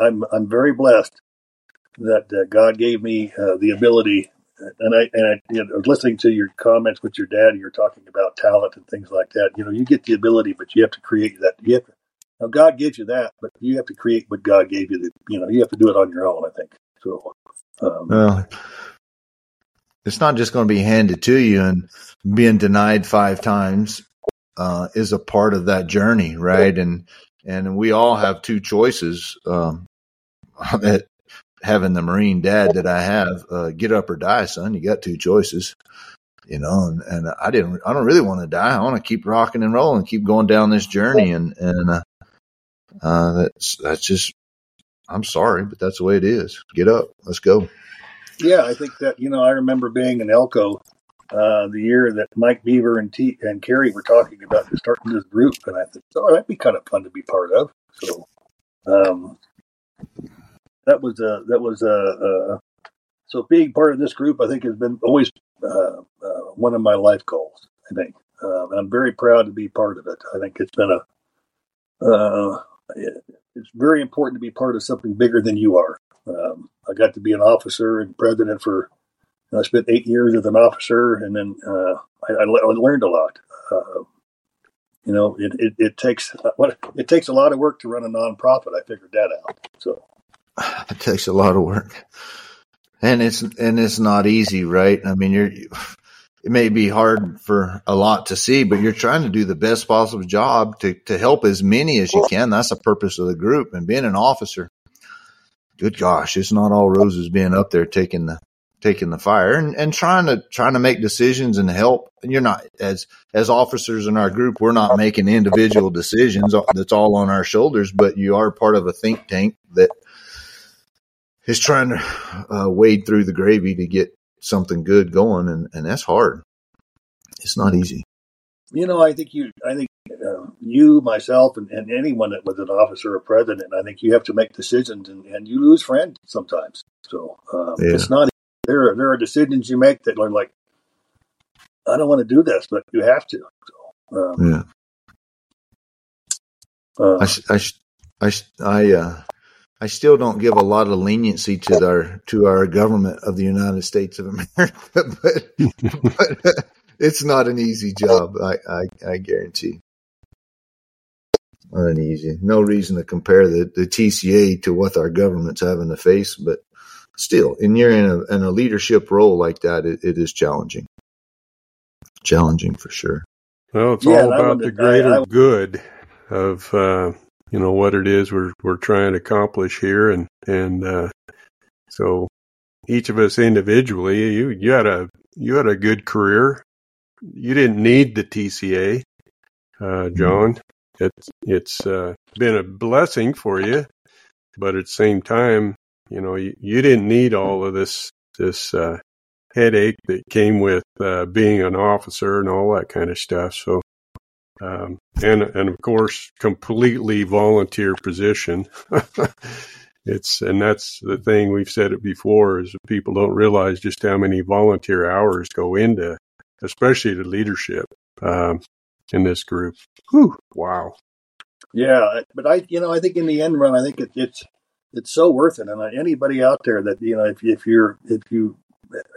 I'm very blessed that God gave me the ability, and I was listening to your comments with your dad, and you're talking about talent and things like that. You get the ability, but you have to create that. Now God gives you that, but you have to create what God gave you. You have to do it on your own, I think. So, well, it's not just going to be handed to you, and being denied 5 times is a part of that journey, right? And we all have 2 choices. That having the Marine dad that I have, get up or die, son. You got 2 choices, And I don't really want to die. I want to keep rocking and rolling, keep going down this journey. And that's just. I'm sorry, but that's the way it is. Get up, let's go. Yeah, I think that I remember being in Elko the year that Mike Beaver and Carrie were talking about starting this group, and I thought, oh, that'd be kind of fun to be part of. So so being part of this group, I think, has been always one of my life goals. I think I'm very proud to be part of it. I think it's been it's very important to be part of something bigger than you are. I got to be an officer and president for. I spent 8 years as an officer, and then I learned a lot. It takes a lot of work to run a nonprofit. I figured that out. So it takes a lot of work, and it's not easy, right? I mean, it may be hard for a lot to see, but you're trying to do the best possible job to help as many as you can. That's the purpose of the group. And being an officer, good gosh, it's not all roses being up there taking the fire and trying to make decisions and help. And you're not, as officers in our group, we're not making individual decisions. That's all on our shoulders, but you are part of a think tank that is trying to wade through the gravy to get something good going. And that's hard. It's not easy. You know, I think you, myself, and anyone that was an officer or president, I think you have to make decisions and you lose friends sometimes. So It's not easy. There are decisions you make that are like, I don't want to do this, but you have to. So, I still don't give a lot of leniency to our government of the United States of America, but it's not an easy job. I guarantee. Not an easy. No reason to compare the TCA to what our government's having to face, but. Still, and you're in a leadership role like that, it is challenging. Challenging for sure. Well, it's all about the greater good of what it is we're trying to accomplish here, and so each of us individually, you had a good career. You didn't need the TCA, John. Mm-hmm. It's been a blessing for you, but at the same time. You know, you didn't need all of this headache that came with being an officer and all that kind of stuff. So, and of course, completely volunteer position. And that's the thing, we've said it before, is that people don't realize just how many volunteer hours go into, especially the leadership in this group. Whew, wow. Yeah, but I think in the end run, I think it's so worth it. And anybody out there that, you know, if you're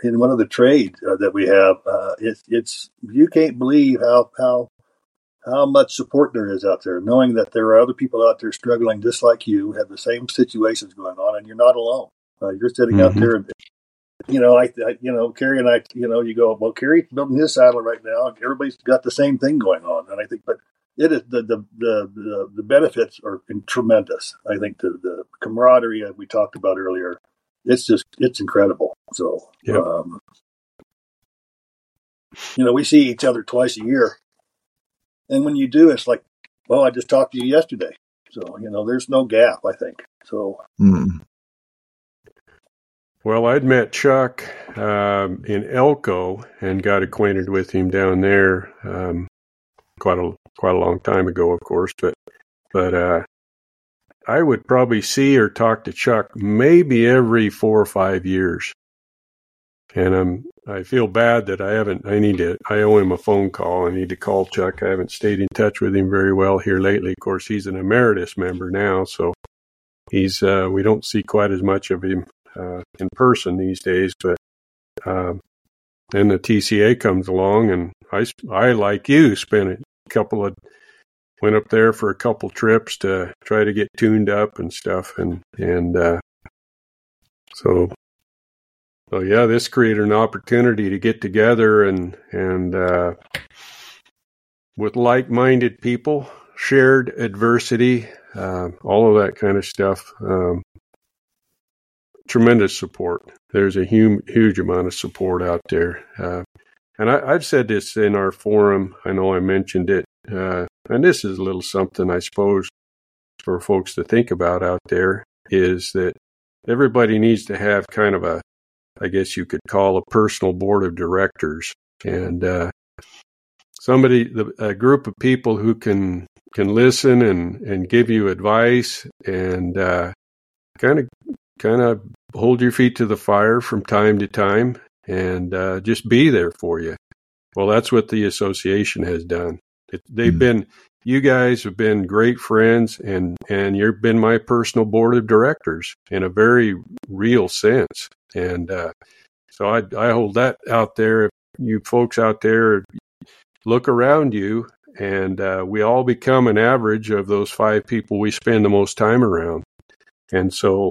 in one of the trades that we have, you can't believe how much support there is out there, knowing that there are other people out there struggling just like you, have the same situations going on, and you're not alone. You're sitting out there and, you know, Carrie and I, you know, you go, well, Carrie's building his saddle right now. And everybody's got the same thing going on. And I think, but it is the benefits are tremendous. I think the camaraderie we talked about earlier, it's incredible. So, we see each other twice a year, and when you do, it's like, well, I just talked to you yesterday. So, you know, there's no gap, I think. So, well, I'd met Chuck in Elko and got acquainted with him down there. Quite a long time ago, of course, but I would probably see or talk to Chuck maybe every 4 or 5 years, and I feel bad that I owe him a phone call. I need to call Chuck. I haven't stayed in touch with him very well here lately. Of course, he's an emeritus member now, so he's we don't see quite as much of him in person these days, but. Then the TCA comes along, and I like you, went up there for a couple trips to try to get tuned up and stuff, and so this created an opportunity to get together and with like-minded people, shared adversity, all of that kind of stuff. Tremendous support. There's a huge amount of support out there. And I've said this in our forum. I know I mentioned it. And this is a little something, I suppose, for folks to think about out there, is that everybody needs to have kind of a personal board of directors and a group of people who can listen and give you advice and kind of hold your feet to the fire from time to time and just be there for you. Well, that's what the association has done. You guys have been great friends, and you've been my personal board of directors in a very real sense. And so I hold that out there. If you folks out there, look around you, and we all become an average of those five people we spend the most time around. And so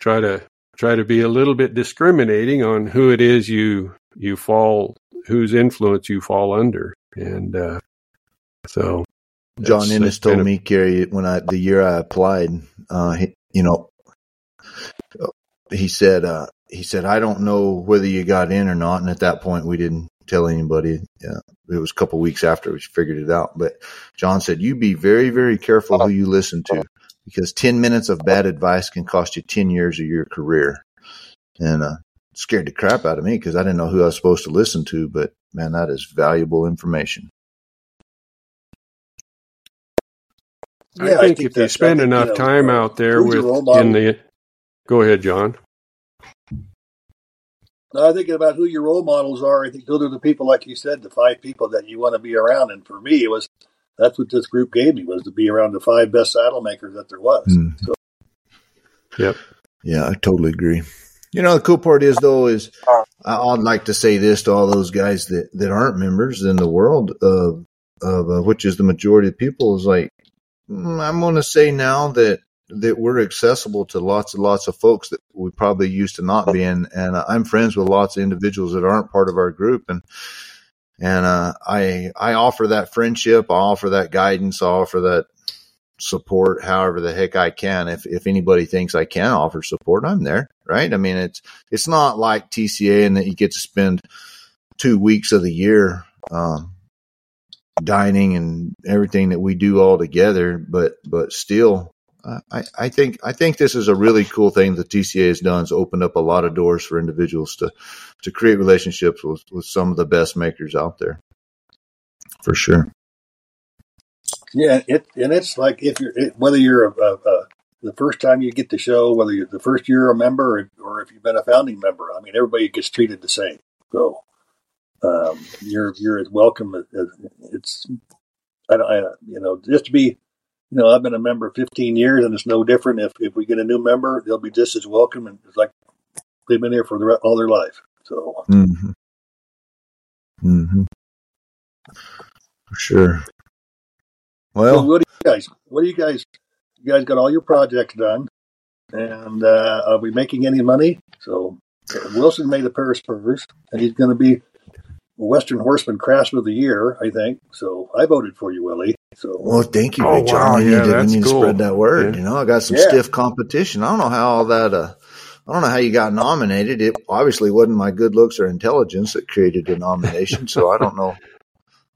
try to be a little bit discriminating on who it is you fall, whose influence you fall under. And so John Innes told me, Carrie, when the year I applied, he said, I don't know whether you got in or not. And at that point we didn't tell anybody. Yeah, it was a couple of weeks after we figured it out. But John said, you be very, very careful who you listen to, because 10 minutes of bad advice can cost you 10 years of your career. And, scared the crap out of me because I didn't know who I was supposed to listen to, but man, that is valuable information. Yeah, I think if you spend enough time out there Go ahead, John. No, I think about who your role models are. I think those are the people, like you said, the five people that you want to be around. And for me, that's what this group gave me, was to be around the five best saddle makers that there was. Mm. So. Yep. Yeah, I totally agree. You know, the cool part is I'd like to say this to all those guys that aren't members in the world of which is the majority of people, is like, I'm going to say now that we're accessible to lots and lots of folks that we probably used to not be in. And I'm friends with lots of individuals that aren't part of our group. And I offer that friendship. I offer that guidance. I offer that support, however the heck I can. If anybody thinks I can offer support, I'm there. Right. I mean, it's not like TCA and that you get to spend 2 weeks of the year, dining and everything that we do all together, but still, I think this is a really cool thing that TCA has done. It's opened up a lot of doors for individuals to create relationships with some of the best makers out there, for sure. Yeah, it's like whether you're the first time you get the show, whether you're the first year a member or if you've been a founding member, I mean, everybody gets treated the same. So you're as welcome as it's. I've been a member 15 years and it's no different. If we get a new member, they'll be just as welcome, and it's like they've been here for all their life. So, For sure. Well, so what do you guys? You guys got all your projects done, and are we making any money? So Wilson made a pair of spurs, and he's going to be Western Horseman Craftsman of the Year, I think. So I voted for you, Willie. So thank you, John. Wow. I need to spread that word. Yeah. You know, I got some stiff competition. I don't know how all that. I don't know how you got nominated. It obviously wasn't my good looks or intelligence that created the nomination. So I don't know.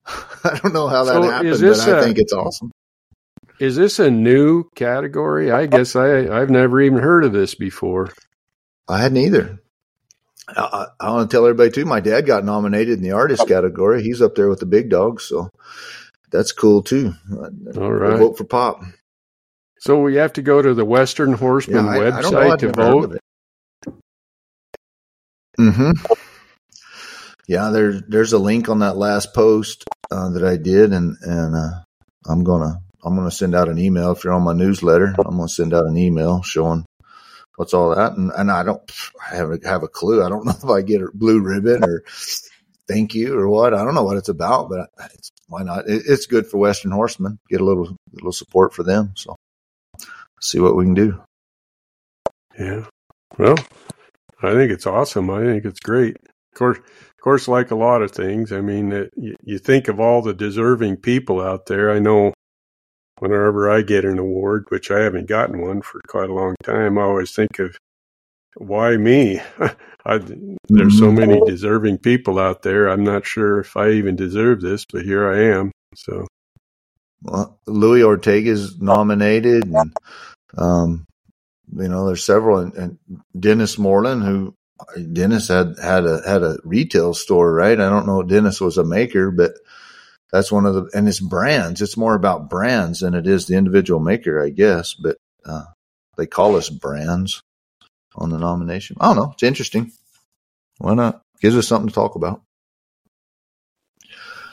I don't know how that happened, but I think it's awesome. Is this a new category? I guess I've never even heard of this before. I hadn't either. I want to tell everybody too, my dad got nominated in the artist category. He's up there with the big dogs, so that's cool too. All right. Vote for Pop. So we have to go to the Western Horseman website to vote? Mm-hmm. Yeah, there's a link on that last post that I did, and I'm gonna send out an email. If you're on my newsletter, I'm gonna send out an email showing what's all that, and I haven't a clue. I don't know if I get a blue ribbon or thank you or what. I don't know what it's about, but why not? It's good for Western Horsemen. Get a little support for them. So see what we can do. Yeah, well, I think it's awesome. I think it's great. Of course, like a lot of things, I mean, you think of all the deserving people out there. I know whenever I get an award, which I haven't gotten one for quite a long time, I always think of, why me? There's so many deserving people out there. I'm not sure if I even deserve this, but here I am. So, well, Louis Ortega's nominated, and there's several, and Dennis Moreland, who Dennis had a retail store, right? I don't know if Dennis was a maker, but that's one of the, and it's brands. It's more about brands than it is the individual maker, I guess. But they call us brands on the nomination. I don't know. It's interesting. Why not? Gives us something to talk about.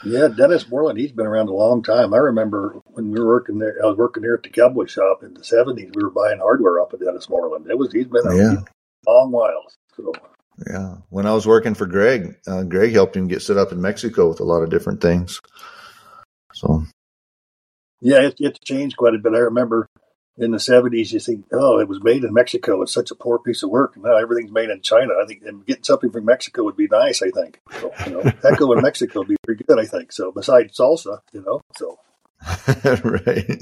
Yeah, Dennis Moreland, he's been around a long time. I remember when we were working there, I was working there at the Cowboy Shop in the 70s. We were buying hardware off of Dennis Moreland. He's been a long while. So. Yeah. When I was working for Greg, Greg helped him get set up in Mexico with a lot of different things. So. Yeah, it's changed quite a bit. I remember in the 70s, you think, oh, it was made in Mexico. It's such a poor piece of work. Now everything's made in China. I think and getting something from Mexico would be nice, I think. So, Echo in Mexico would be pretty good, I think. So besides salsa, so. Right.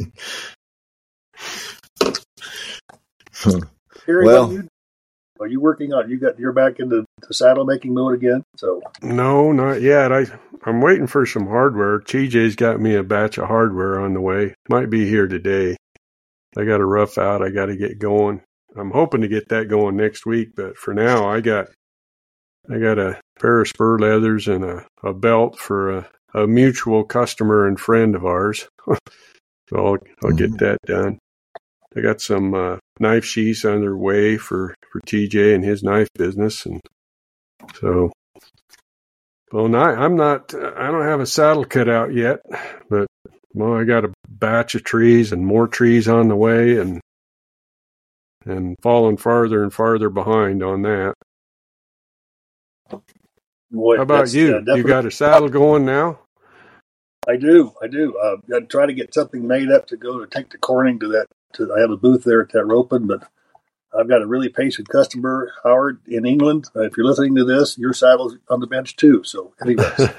Carrie, well, are you working on, you're back into the saddle making mode again? So. No, not yet. I'm waiting for some hardware. TJ's got me a batch of hardware on the way. Might be here today. I got a rough out. I got to get going. I'm hoping to get that going next week, but for now, I got a pair of spur leathers and a belt for a mutual customer and friend of ours. So I'll get that done. I got some knife sheaths underway for TJ and his knife business, and so. Well, I don't have a saddle cut out yet, but. Well, I got a batch of trees and more trees on the way and falling farther and farther behind on that. Boy, how about you? You got a saddle going now? I do. I'm trying to get something made up to go to take the Corning to that. I have a booth there at that Ropin, but I've got a really patient customer, Howard, in England. If you're listening to this, your saddle's on the bench too. So anyways.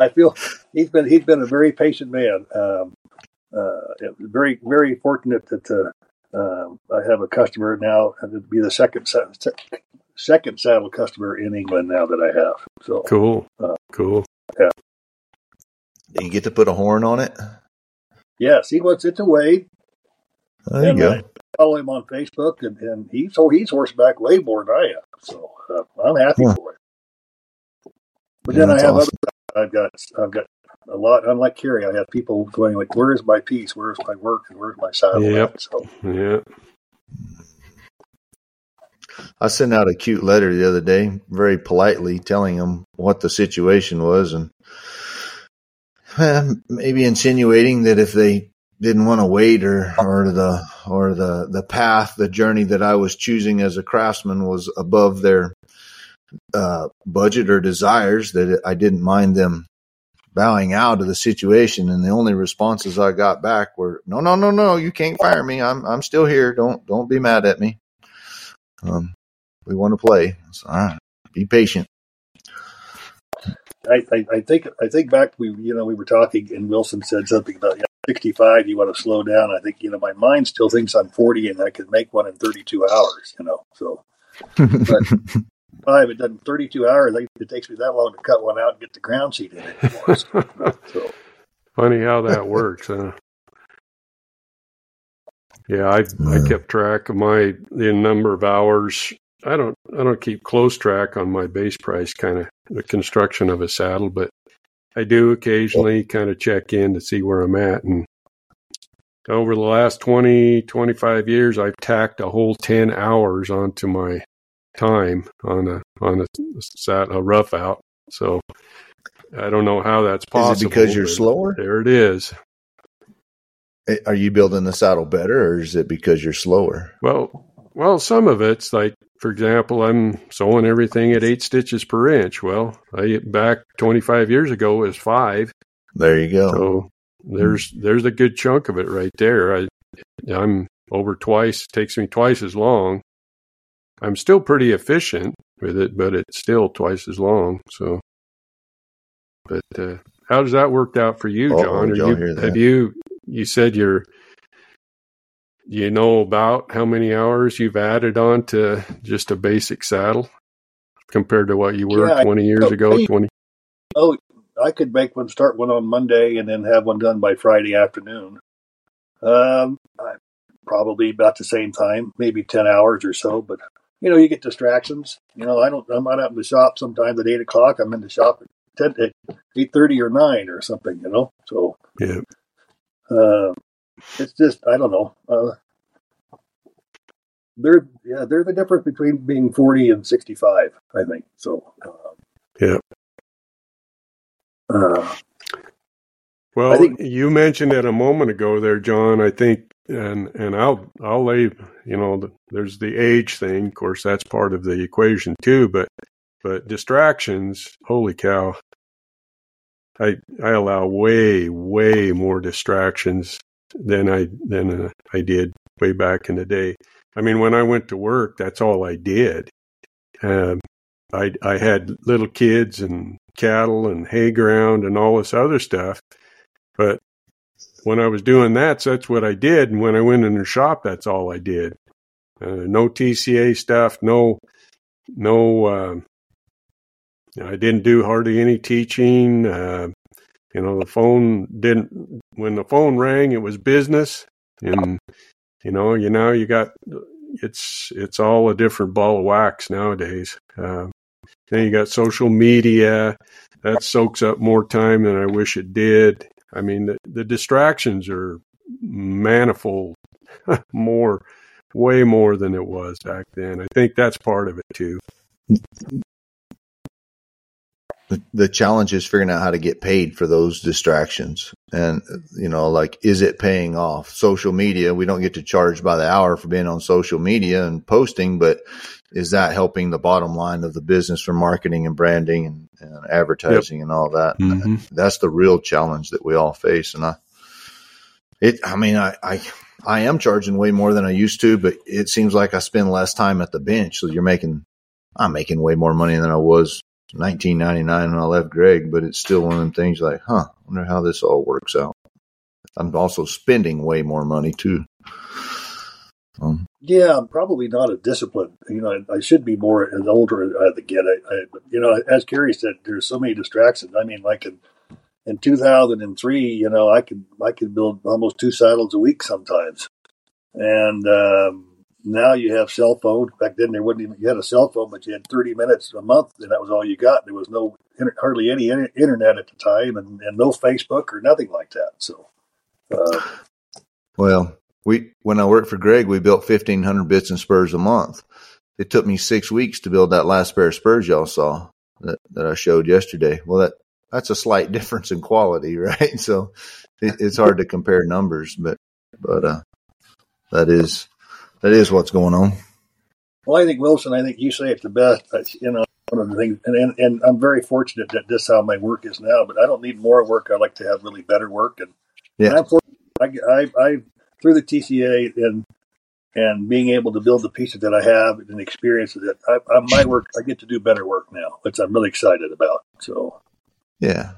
I feel he's been a very patient man. Very, very fortunate that I have a customer now. It'd be the second saddle customer in England now that I have. So cool, cool. Yeah, you get to put a horn on it. Yeah, see what's it to weigh. There you go. I follow him on Facebook, and he's horseback way more than I am. So I'm happy for it. But yeah, then I have other. I've got a lot. Unlike Carrie, I have people going like, "Where is my piece? Where is my work? And where is my saddle?" Yep. So, yeah. I sent out a cute letter the other day, very politely telling them what the situation was, and maybe insinuating that if they didn't want to wait or the path, the journey that I was choosing as a craftsman was above their budget or desires, that I didn't mind them bowing out of the situation. And the only responses I got back were, no, you can't fire me. I'm still here. Don't be mad at me. We want to play. So, all right, be patient. I think back, we were talking and Wilson said something about 65, you want to slow down. I think, my mind still thinks I'm 40 and I could make one in 32 hours, so, but 32 hours. It takes me that long to cut one out and get the ground seat in it. So. Funny how that works, huh? Yeah, I kept track of the number of hours. I don't keep close track on my base price, kind of the construction of a saddle, but I do occasionally kind of check in to see where I'm at. And over the last 20, 25 years, I've tacked a whole 10 hours onto my time on a rough out. So I don't know how that's possible. Is it because you're slower? There it is. Are you building the saddle better, or is it because you're slower? Well, some of it's like, for example, I'm sewing everything at 8 stitches per inch. Well, back 25 years ago was 5. There you go. So there's a good chunk of it right there. I'm over twice. It takes me twice as long. I'm still pretty efficient with it, but it's still twice as long. So, but how does that work out for you, John? You said about how many hours you've added on to just a basic saddle compared to what you were 20 years ago? I could start one on Monday and then have one done by Friday afternoon. probably about the same time, maybe 10 hours or so. But, you know, you get distractions. You know, I'm not out in the shop sometimes at 8 o'clock. I'm in the shop at 8:30 or 9 or something, you know. So yeah. It's just, I don't know. There's a difference between being 40 and 65, I think. So, yeah. Well, you mentioned it a moment ago there, John, I think, and I'll lay, you know, there's the age thing. Of course, that's part of the equation too, but distractions, holy cow. I allow way more distractions than I did way back in the day. I mean, when I went to work, that's all I did. I had little kids and cattle and hay ground and all this other stuff. But when I was doing that, so that's what I did. And when I went in the shop, that's all I did. No TCA stuff. No. I didn't do hardly any teaching. You know, the phone didn't. When the phone rang, it was business. And you know, you got. It's all a different ball of wax nowadays. Then you got social media. That soaks up more time than I wish it did. I mean, the distractions are manifold, way more than it was back then. I think that's part of it too. The challenge is figuring out how to get paid for those distractions. And, you know, like, is it paying off? Social media, we don't get to charge by the hour for being on social media and posting, but is that helping the bottom line of the business for marketing and branding and advertising? Yep. And all that? Mm-hmm. That's the real challenge that we all face. And I am charging way more than I used to, but it seems like I spend less time at the bench. So I'm making way more money than I was $19.99 when I left Greg, but it's still one of them things like, I wonder how this all works out. I'm also spending way more money too. Yeah, I'm probably not as disciplined. You know, I should be more as older as I get. You know, as Carrie said, there's so many distractions. I mean, like in 2003, you know, I could build almost 2 saddles a week sometimes. And, now you have cell phone. Back then, there wasn't even, you had a cell phone, but you had 30 minutes a month, and that was all you got. There was no hardly any internet at the time, and no Facebook or nothing like that. So, when I worked for Greg, we built 1,500 bits and spurs a month. It took me 6 weeks to build that last pair of spurs y'all saw that I showed yesterday. Well, that's a slight difference in quality, right? So it's hard to compare numbers, but that is what's going on. Well, I think, Wilson, you say it the best. You know, one of the things, and I'm very fortunate that this is how my work is now, but I don't need more work. I like to have really better work. And, yeah. And I'm fortunate, I through the TCA and being able to build the pieces that I have and experiences that my work, I get to do better work now, which I'm really excited about. So, yeah,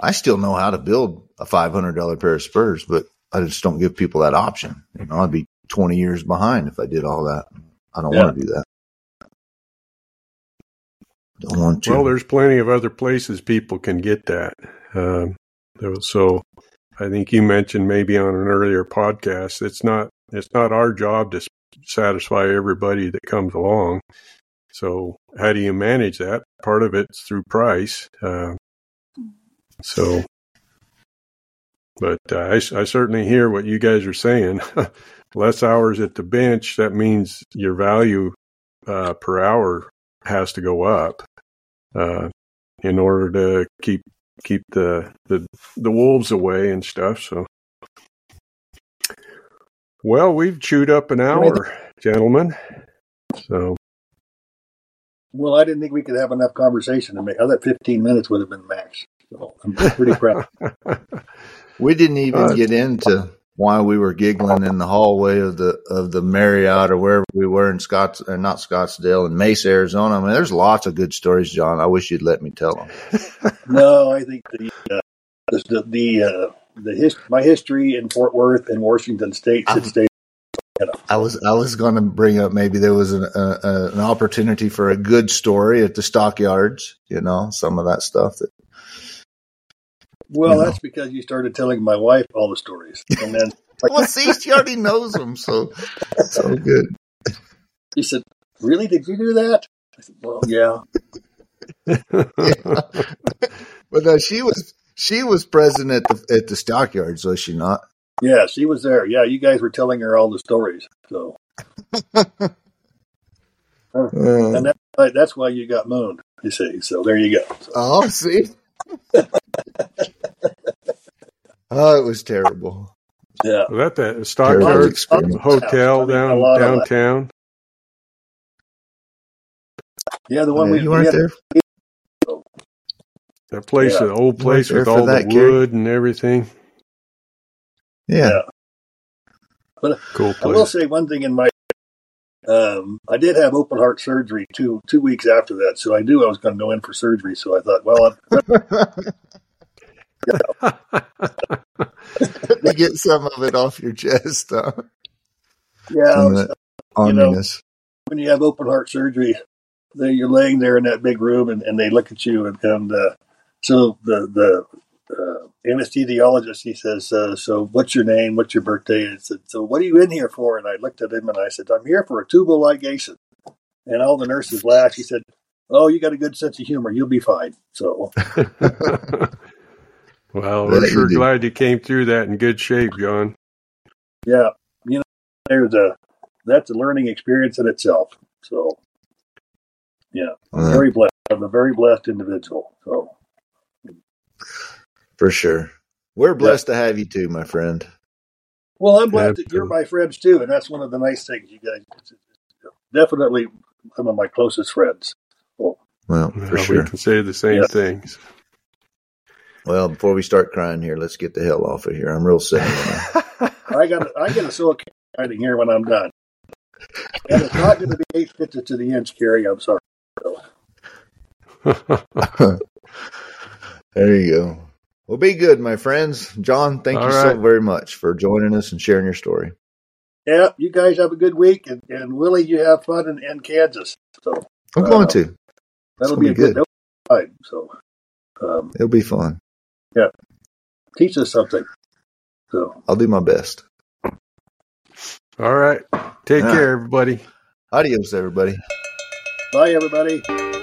I still know how to build a $500 pair of spurs, but I just don't give people that option. You know, I'd be 20 years behind if I did all that. I don't want to do that. Don't want to. Well, there's plenty of other places people can get that. So I think you mentioned maybe on an earlier podcast, it's not our job to satisfy everybody that comes along. So how do you manage that? Part of it's through price. But I certainly hear what you guys are saying. Less hours at the bench, that means your value per hour has to go up in order to keep the wolves away and stuff. So, well, we've chewed up an hour, gentlemen. So, well, I didn't think we could have enough conversation to make. I thought 15 minutes would have been max. So I'm pretty proud. We didn't even get into why we were giggling in the hallway of the Marriott or wherever we were in Scottsdale and Mesa, Arizona. I mean, there's lots of good stories, John. I wish you'd let me tell them. No, I think my history in Fort Worth and Washington State should stay. I was going to bring up maybe there was an opportunity for a good story at the stockyards. You know, some of that stuff that. Well, that's because you started telling my wife all the stories. And then, like, well, see, she already knows them, so it's all good. She said, really? Did you do that? I said, well, yeah. But no, she was present at the stockyards, was she not? Yeah, she was there. Yeah, you guys were telling her all the stories. So, and that's why you got moaned. You see, so there you go. So. Oh, see. Oh, it was terrible. Yeah, was that the stockyards hotel downtown? Yeah, the one we weren't there. That place, the old place with all the wood and everything. Yeah. But cool place. I will say one thing in my I did have open heart surgery two weeks after that, so I knew I was going to go in for surgery, so I thought, well, to get some of it off your chest, huh? Yeah. When you have open heart surgery, you're laying there in that big room and they look at you so the anesthesiologist, he says, so what's your name? What's your birthday? And I said, so what are you in here for? And I looked at him and I said, I'm here for a tubal ligation. And all the nurses laughed. He said, oh, you got a good sense of humor. You'll be fine. So. Well, we're sure glad you came through that in good shape, John. Yeah. You know, that's a learning experience in itself. So, yeah, I'm very blessed. I'm a very blessed individual. So. For sure. We're blessed to have you too, my friend. Well, I'm glad that you're my friends too, and that's one of the nice things you guys definitely some of my closest friends. Well, for sure. We can say the same things. Well, before we start crying here, let's get the hell off of here. I'm real sad. I got a silicone hiding here when I'm done. And it's not going to be 8 stitches to the inch, Carrie. I'm sorry. There you go. Well, be good, my friends. John, thank you so very much for joining us and sharing your story. Yeah, you guys have a good week. And Willie, you have fun in Kansas. So I'm going to. That'll be a good time. So, it'll be fun. Yeah. Teach us something. So I'll do my best. All right. Take care, everybody. Adios, everybody. Bye, everybody.